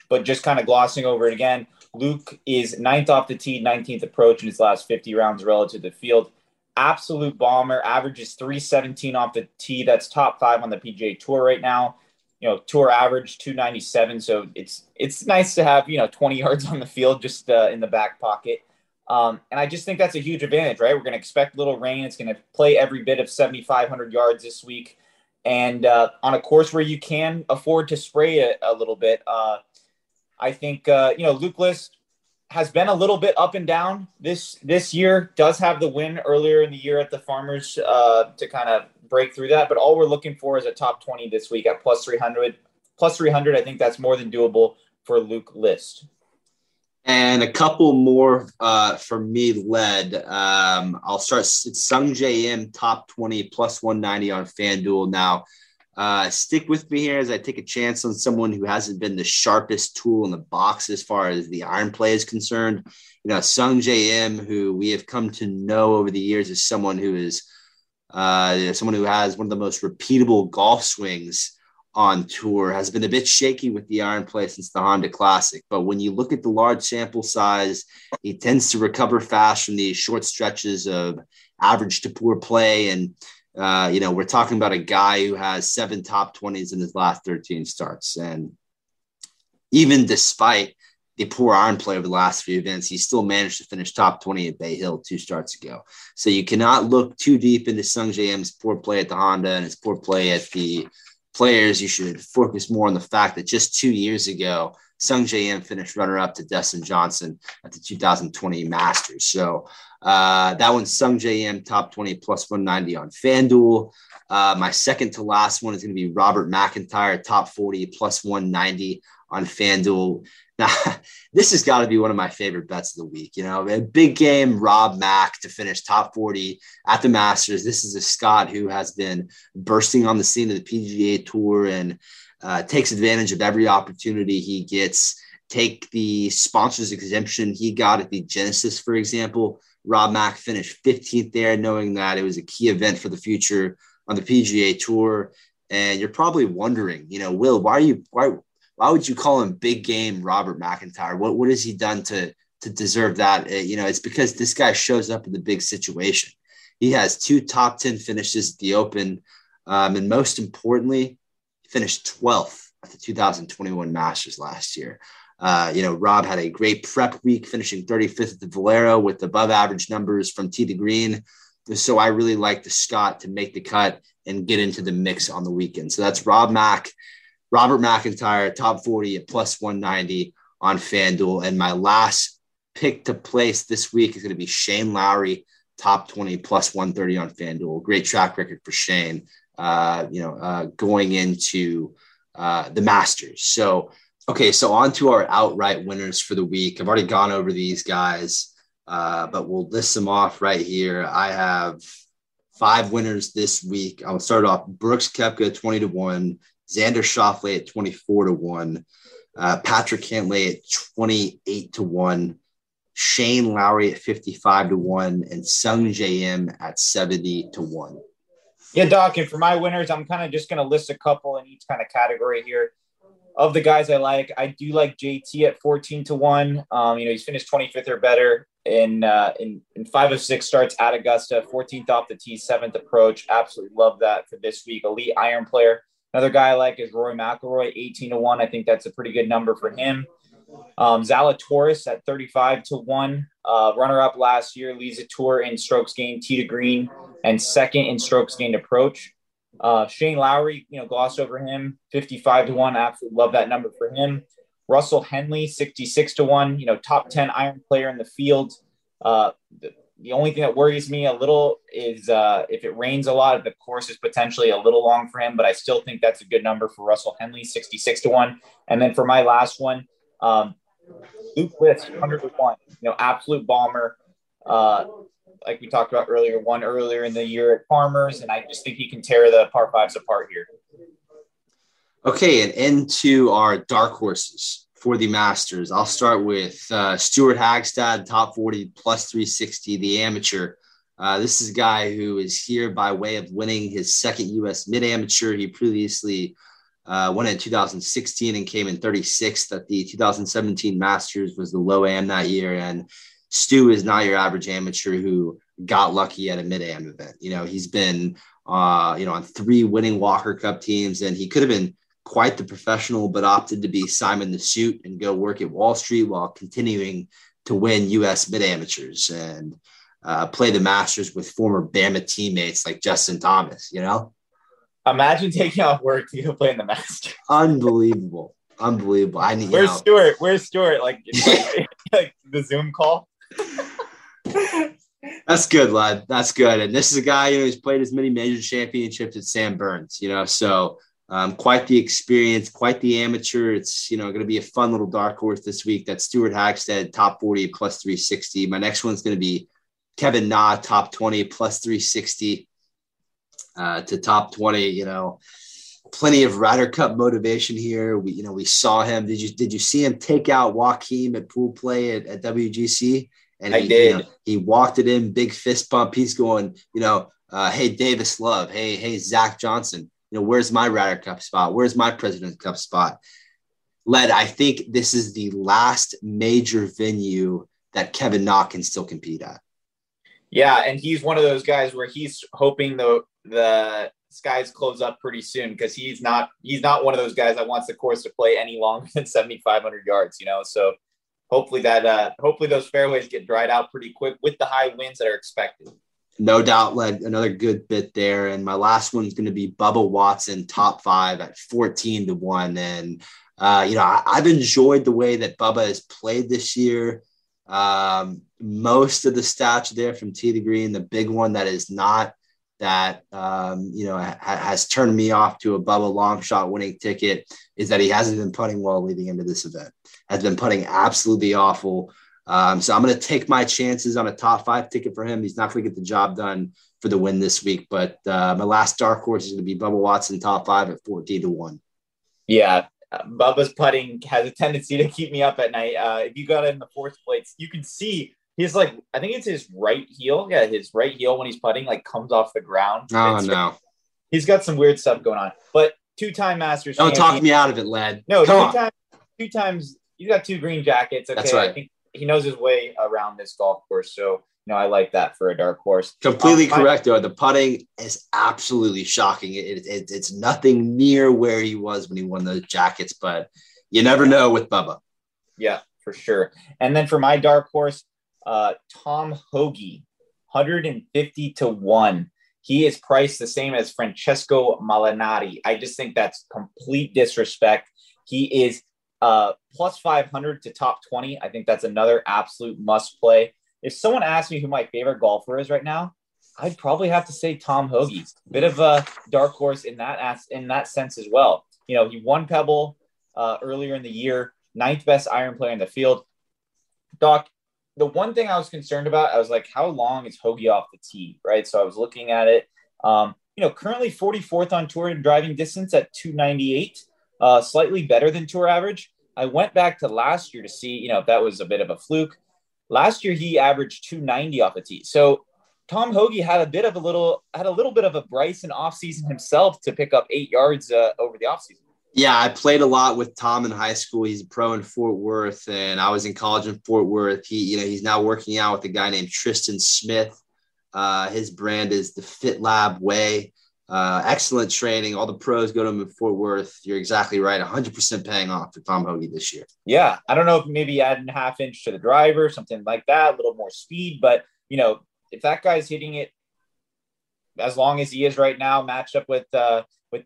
but just kind of glossing over it again, Luke is 9th off the tee, 19th approach in his last 50 rounds relative to the field. Absolute bomber, averages 317 off the tee. That's top 5 on the PGA Tour right now. You know, tour average 297. So it's nice to have, 20 yards on the field just in the back pocket. And I just think that's a huge advantage, right? We're going to expect little rain. It's going to play every bit of 7,500 yards this week. And on a course where you can afford to spray a little bit, I think, Luke List has been a little bit up and down this year, does have the win earlier in the year at the Farmers to kind of break through that. But all we're looking for is a top 20 this week at plus 300. Plus 300, I think that's more than doable for Luke List. And a couple more for me led. I'll start Sungjae Im, top 20, plus 190 on FanDuel now. Stick with me here as I take a chance on someone who hasn't been the sharpest tool in the box as far as the iron play is concerned. Sungjae Im, who we have come to know over the years as someone who is someone who has one of the most repeatable golf swings on tour, has been a bit shaky with the iron play since the Honda Classic. But when you look at the large sample size, he tends to recover fast from these short stretches of average to poor play. And we're talking about a guy who has 7 top 20s in his last 13 starts. And even despite the poor iron play over the last few events, he still managed to finish top 20 at Bay Hill 2 starts ago. So you cannot look too deep into Sungjae Im's poor play at the Honda and his poor play at the Players. You should focus more on the fact that just 2 years ago, Sungjae Im finished runner-up to Dustin Johnson at the 2020 Masters. So that one's Sungjae Im, top 20, plus 190 on FanDuel. My second to last one is going to be Robert McIntyre, top 40, plus 190 on FanDuel. Now, this has got to be one of my favorite bets of the week. A big game, Rob Mac to finish top 40 at the Masters. This is a Scot who has been bursting on the scene of the PGA Tour and takes advantage of every opportunity he gets. Take the sponsors exemption he got at the Genesis, for example. Rob Mac finished 15th there, knowing that it was a key event for the future on the PGA Tour. And you're probably wondering, Will, why would you call him big game Robert McIntyre? What has he done to deserve that? It's because this guy shows up in the big situation. He has 2 top 10 finishes at the Open. And most importantly, finished 12th at the 2021 Masters last year. Rob had a great prep week, finishing 35th at the Valero with above average numbers from tee to green. So I really like the Scot to make the cut and get into the mix on the weekend. So that's Robert McIntyre, top 40 at plus 190 on FanDuel. And my last pick to place this week is going to be Shane Lowry, top 20, plus 130 on FanDuel. Great track record for Shane. Going into the Masters. So on to our outright winners for the week. I've already gone over these guys, but we'll list them off right here. I have 5 winners this week. I'll start off Brooks Koepka 20-1, Xander Schauffele at 24-1, Patrick Cantlay at 28-1, Shane Lowry at 55-1, and Sungjae Im at 70-1. Yeah, Doc, and for my winners, I'm kind of just going to list a couple in each kind of category here. Of the guys I like, I do like JT at 14-1. He's finished 25th or better in 5 of 6 starts at Augusta, 14th off the tee, 7th approach. Absolutely love that for this week. Elite iron player. Another guy I like is Rory McIlroy, 18-1. I think that's a pretty good number for him. Zalatoris at 35-1, runner-up last year, leads the tour in strokes gained tee to green and second in strokes gained approach. Shane Lowry, glossed over him, 55-1. Absolutely love that number for him. Russell Henley, 66-1, top 10 iron player in the field. The only thing that worries me a little is if it rains a lot, the course is potentially a little long for him, but I still think that's a good number for Russell Henley, 66-1. And then for my last one, Luke List, 100-1, absolute bomber. Like we talked about earlier, won earlier in the year at Farmers, and I just think he can tear the par fives apart here. Okay, and into our dark horses for the Masters. I'll start with Stuart Hagstad, top 40, plus 360, the amateur. This is a guy who is here by way of winning his second U.S. mid-amateur. He previously won in 2016 and came in 36th at the 2017 Masters, was the low am that year. And Stu is not your average amateur who got lucky at a mid-am event. You know, he's been, on three winning Walker Cup teams, and he could have been quite the professional, but opted to be Simon the Suit and go work at Wall Street while continuing to win U.S. mid-amateurs and play the Masters with former Bama teammates like Justin Thomas, you know? Imagine taking off work to go play in the Masters. Unbelievable. Unbelievable. I need Where's Stuart? Where's Stuart? Like the Zoom call? That's good, lad. That's good. And this is a guy, who's played as many major championships as Sam Burns, so – quite the experience, quite the amateur. It's, going to be a fun little dark horse this week. That's Stuart Hagstead, top 40 plus 360. My next one's going to be Kevin Na, top 20 plus 360 to top 20. Plenty of Ryder Cup motivation here. We saw him. Did you see him take out Joaquim at pool play at WGC? And I did. He walked it in, big fist bump. He's going, hey, Davis Love. Hey, Zach Johnson. Where's my Ryder Cup spot? Where's my President's Cup spot? Led, I think this is the last major venue that Kevin Na can still compete at. Yeah, and he's one of those guys where he's hoping the skies close up pretty soon, because he's not one of those guys that wants the course to play any longer than 7,500 yards. So hopefully that those fairways get dried out pretty quick with the high winds that are expected. No doubt, led another good bit there. And my last one is going to be Bubba Watson, top 5 at 14-1. And, I've enjoyed the way that Bubba has played this year. Most of the stats there from tee to green, the big one that is not that, has turned me off to a Bubba long shot winning ticket is that he hasn't been putting well leading into this event, has been putting absolutely awful. So I'm going to take my chances on a top 5 ticket for him. He's not going to get the job done for the win this week, but my last dark horse is going to be Bubba Watson, top 5 at 14-1. Yeah. Bubba's putting has a tendency to keep me up at night. If you got in the fourth place, you can see he's like, I think it's his right heel. Yeah. His right heel when he's putting comes off the ground. Oh, no. He's got some weird stuff going on, but 2-time Masters. Don't talk me out of it, lad. No, two times he's got 2 green jackets. Okay. That's right. I think he knows his way around this golf course. So, I like that for a dark horse. Completely correct, though. The putting is absolutely shocking. It's nothing near where he was when he won those jackets, but you never know with Bubba. Yeah, for sure. And then for my dark horse, Tom Hoge, 150-1. He is priced the same as Francesco Molinari. I just think that's complete disrespect. He is plus 500 to top 20. I think that's another absolute must play. If someone asked me who my favorite golfer is right now, I'd probably have to say Tom Hoge. Bit of a dark horse in that sense as well. He won Pebble earlier in the year, 9th best iron player in the field. Doc, the one thing I was concerned about, I was like, how long is Hoge off the tee, right? So I was looking at it. Currently 44th on tour in driving distance at 298, slightly better than tour average. I went back to last year to see, if that was a bit of a fluke. Last year, he averaged 290 off the tee. So Tom Hoge had a little bit of a Bryson offseason himself to pick up 8 yards over the offseason. Yeah, I played a lot with Tom in high school. He's a pro in Fort Worth, and I was in college in Fort Worth. He, he's now working out with a guy named Tristan Smith. His brand is the Fit Lab Way. Excellent training. All the pros go to him in Fort Worth. You're exactly right. 100% paying off for Tom Hoge this year. Yeah. I don't know if maybe adding a half inch to the driver, something like that, a little more speed, but if that guy's hitting it as long as he is right now, matched up with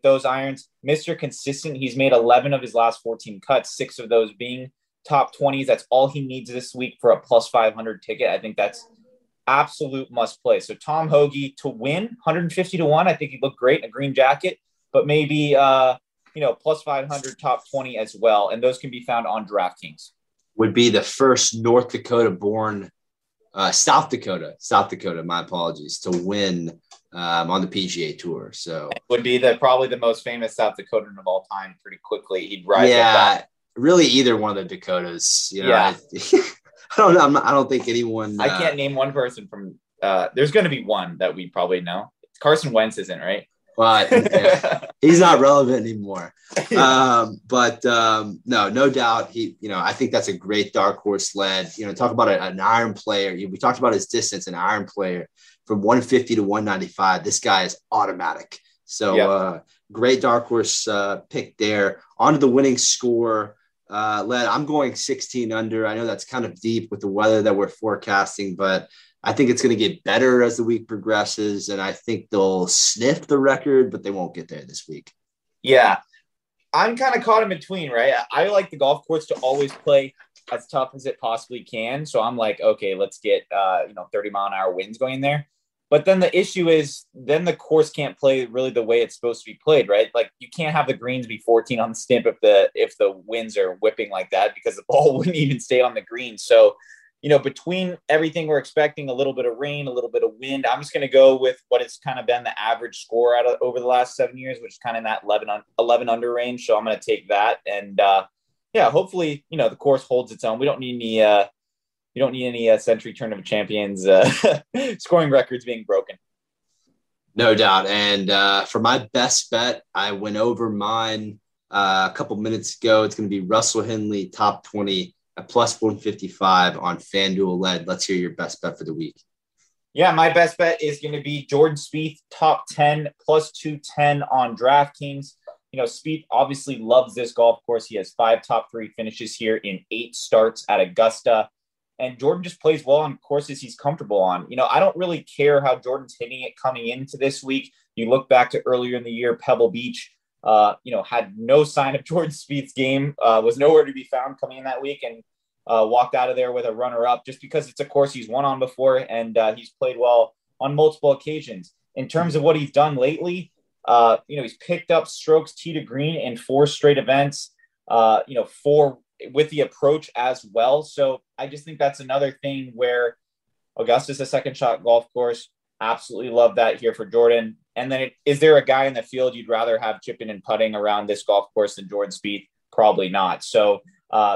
those irons, Mr. Consistent, he's made 11 of his last 14 cuts, 6 of those being top 20s. That's all he needs this week for a plus 500 ticket. I think that's absolute must play. So Tom Hoge to win 150-1. I think he looked great in a green jacket, but maybe, plus 500 top 20 as well. And those can be found on DraftKings. Would be the first North Dakota born, South Dakota, my apologies, to win on the PGA Tour. So it would be probably the most famous South Dakotan of all time pretty quickly. He'd rise up. Really either one of the Dakotas. I don't know. I don't think anyone. I can't name one person from There's going to be one that we probably know. Carson Wentz isn't, right? But he's not relevant anymore. No doubt he, I think that's a great dark horse lead. Talk about an iron player. We talked about his distance, an iron player from 150 to 195. This guy is automatic. So yep. Great dark horse pick there. On to the winning score. Led, I'm going 16 under. I know that's kind of deep with the weather that we're forecasting, but I think it's going to get better as the week progresses, and I think they'll sniff the record, but they won't get there this week. Yeah. I'm kind of caught in between, right? I like the golf course to always play as tough as it possibly can. So I'm like, okay, let's get, 30 mile an hour winds going in there. But then the issue is then the course can't play really the way it's supposed to be played, right? Like you can't have the greens be 14 on the stamp if the winds are whipping like that, because the ball wouldn't even stay on the green. So, between everything we're expecting, a little bit of rain, a little bit of wind, I'm just going to go with what it's kind of been the average score out of over the last 7 years, which is kind of in that 11 under range. So I'm going to take that. And hopefully, the course holds its own. We don't need any, Century Tournament Champions scoring records being broken. No doubt. And for my best bet, I went over mine a couple minutes ago. It's going to be Russell Henley, top 20, at plus 155 on FanDuel Lead. Let's hear your best bet for the week. Yeah, my best bet is going to be Jordan Spieth, top 10, plus 210 on DraftKings. Spieth obviously loves this golf course. He has 5 top 3 finishes here in 8 starts at Augusta. And Jordan just plays well on courses he's comfortable on. I don't really care how Jordan's hitting it coming into this week. You look back to earlier in the year, Pebble Beach, had no sign of Jordan Spieth's game, was nowhere to be found coming in that week, and walked out of there with a runner-up just because it's a course he's won on before, and he's played well on multiple occasions. In terms of what he's done lately, he's picked up strokes tee to green in 4 straight events, 4 with the approach as well. So I just think that's another thing where Augusta's a second shot golf course. Absolutely love that here for Jordan. And then is there a guy in the field you'd rather have chipping and putting around this golf course than Jordan Spieth? Probably not. So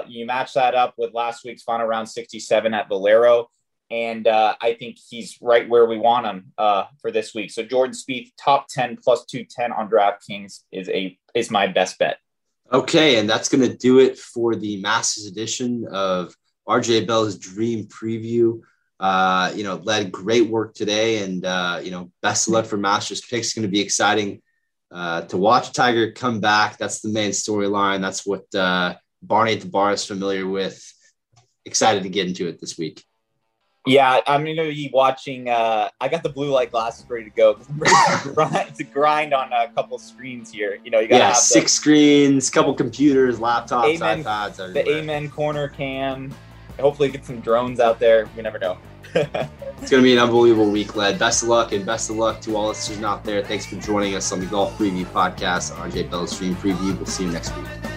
you match that up with last week's final round 67 at Valero. And I think he's right where we want him for this week. So Jordan Spieth, top 10 plus 210 on DraftKings is my best bet. Okay, and that's going to do it for the Masters edition of RJ Bell's Dream Preview. Led, great work today, and, best of luck for Masters picks. It's going to be exciting to watch Tiger come back. That's the main storyline. That's what Barney at the Bar is familiar with. Excited to get into it this week. Yeah, I'm going to be watching. I got the blue light glasses ready to go. It's a grind on a couple screens here. You got have 6 screens, couple computers, laptops, Amen, iPads. Everywhere. The Amen corner cam. Hopefully, get some drones out there. We never know. It's going to be an unbelievable week, Led. Best of luck, and best of luck to all listeners out there. Thanks for joining us on the Golf Preview Podcast, RJ Bell's Dream Preview. We'll see you next week.